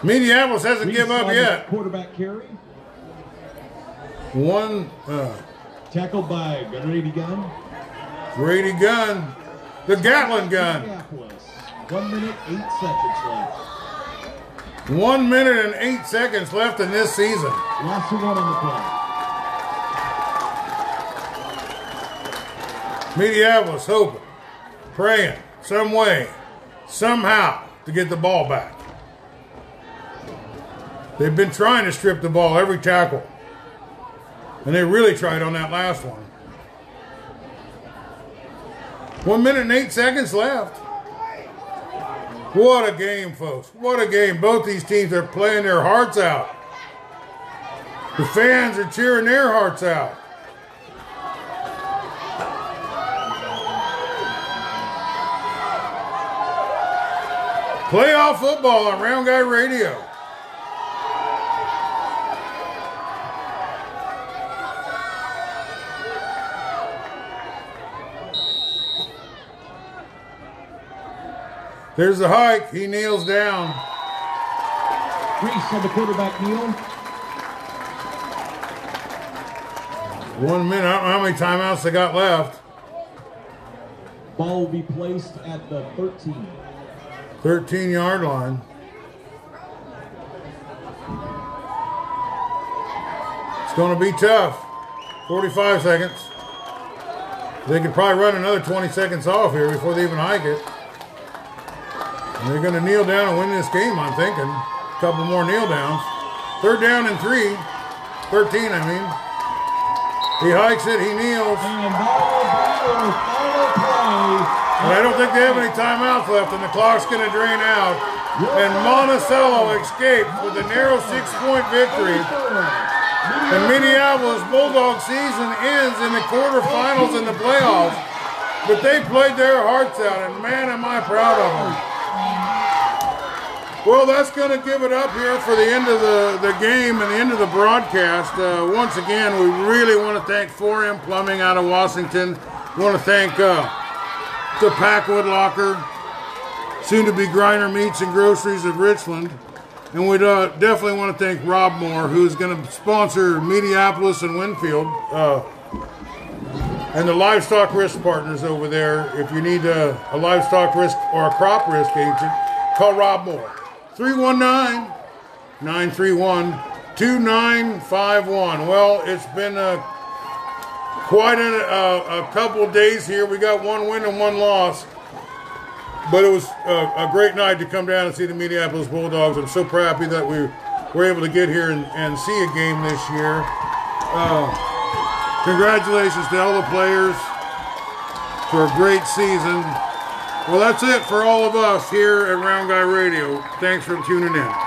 Mediapolis hasn't given up yet. Quarterback carry. One. Uh, Tackled by Grady Gunn. Grady Gunn. The Gatlin Gun. One minute, eight seconds left. One minute and eight seconds left in this season. Last one on the clock. Mediapolis hoping, praying, some way, somehow, to get the ball back. They've been trying to strip the ball every tackle. And they really tried on that last one. One minute and eight seconds left. What a game, folks. What a game. Both these teams are playing their hearts out. The fans are cheering their hearts out. Playoff football on Round Guy Radio. There's the hike. He kneels down. Reese on the quarterback kneel. One minute. I don't know how many timeouts they got left. Ball will be placed at the thirteen. thirteen-yard line. It's going to be tough. forty-five seconds. They could probably run another twenty seconds off here before they even hike it. And they're going to kneel down and win this game, I'm thinking. A couple more kneel downs. Third down and three. thirteen, I mean. He hikes it. He kneels. And and I don't think they have any timeouts left, and the clock's going to drain out. And Monticello escaped with a narrow six-point victory. The Minneapolis Bulldog season ends in the quarterfinals in the playoffs, but they played their hearts out, and man, am I proud of them. Well, that's going to give it up here for the end of the, the game and the end of the broadcast. Uh, once again, we really want to thank four M Plumbing out of Washington. We want to thank... Uh, the Packwood Locker, soon to be Griner Meats and Groceries of Richland. And we'd uh, definitely want to thank Rob Moore, who's going to sponsor Mediapolis and Winfield uh, and the Livestock Risk Partners over there. If you need a, a livestock risk or a crop risk agent, call Rob Moore. three one nine, nine three one, two nine five one. Well, it's been a Quite a, a, a couple days here. We got one win and one loss. But it was a, a great night to come down and see the Mediapolis Bulldogs. I'm so happy that we were able to get here and, and see a game this year. Uh, congratulations to all the players for a great season. Well, that's it for all of us here at Round Guy Radio. Thanks for tuning in.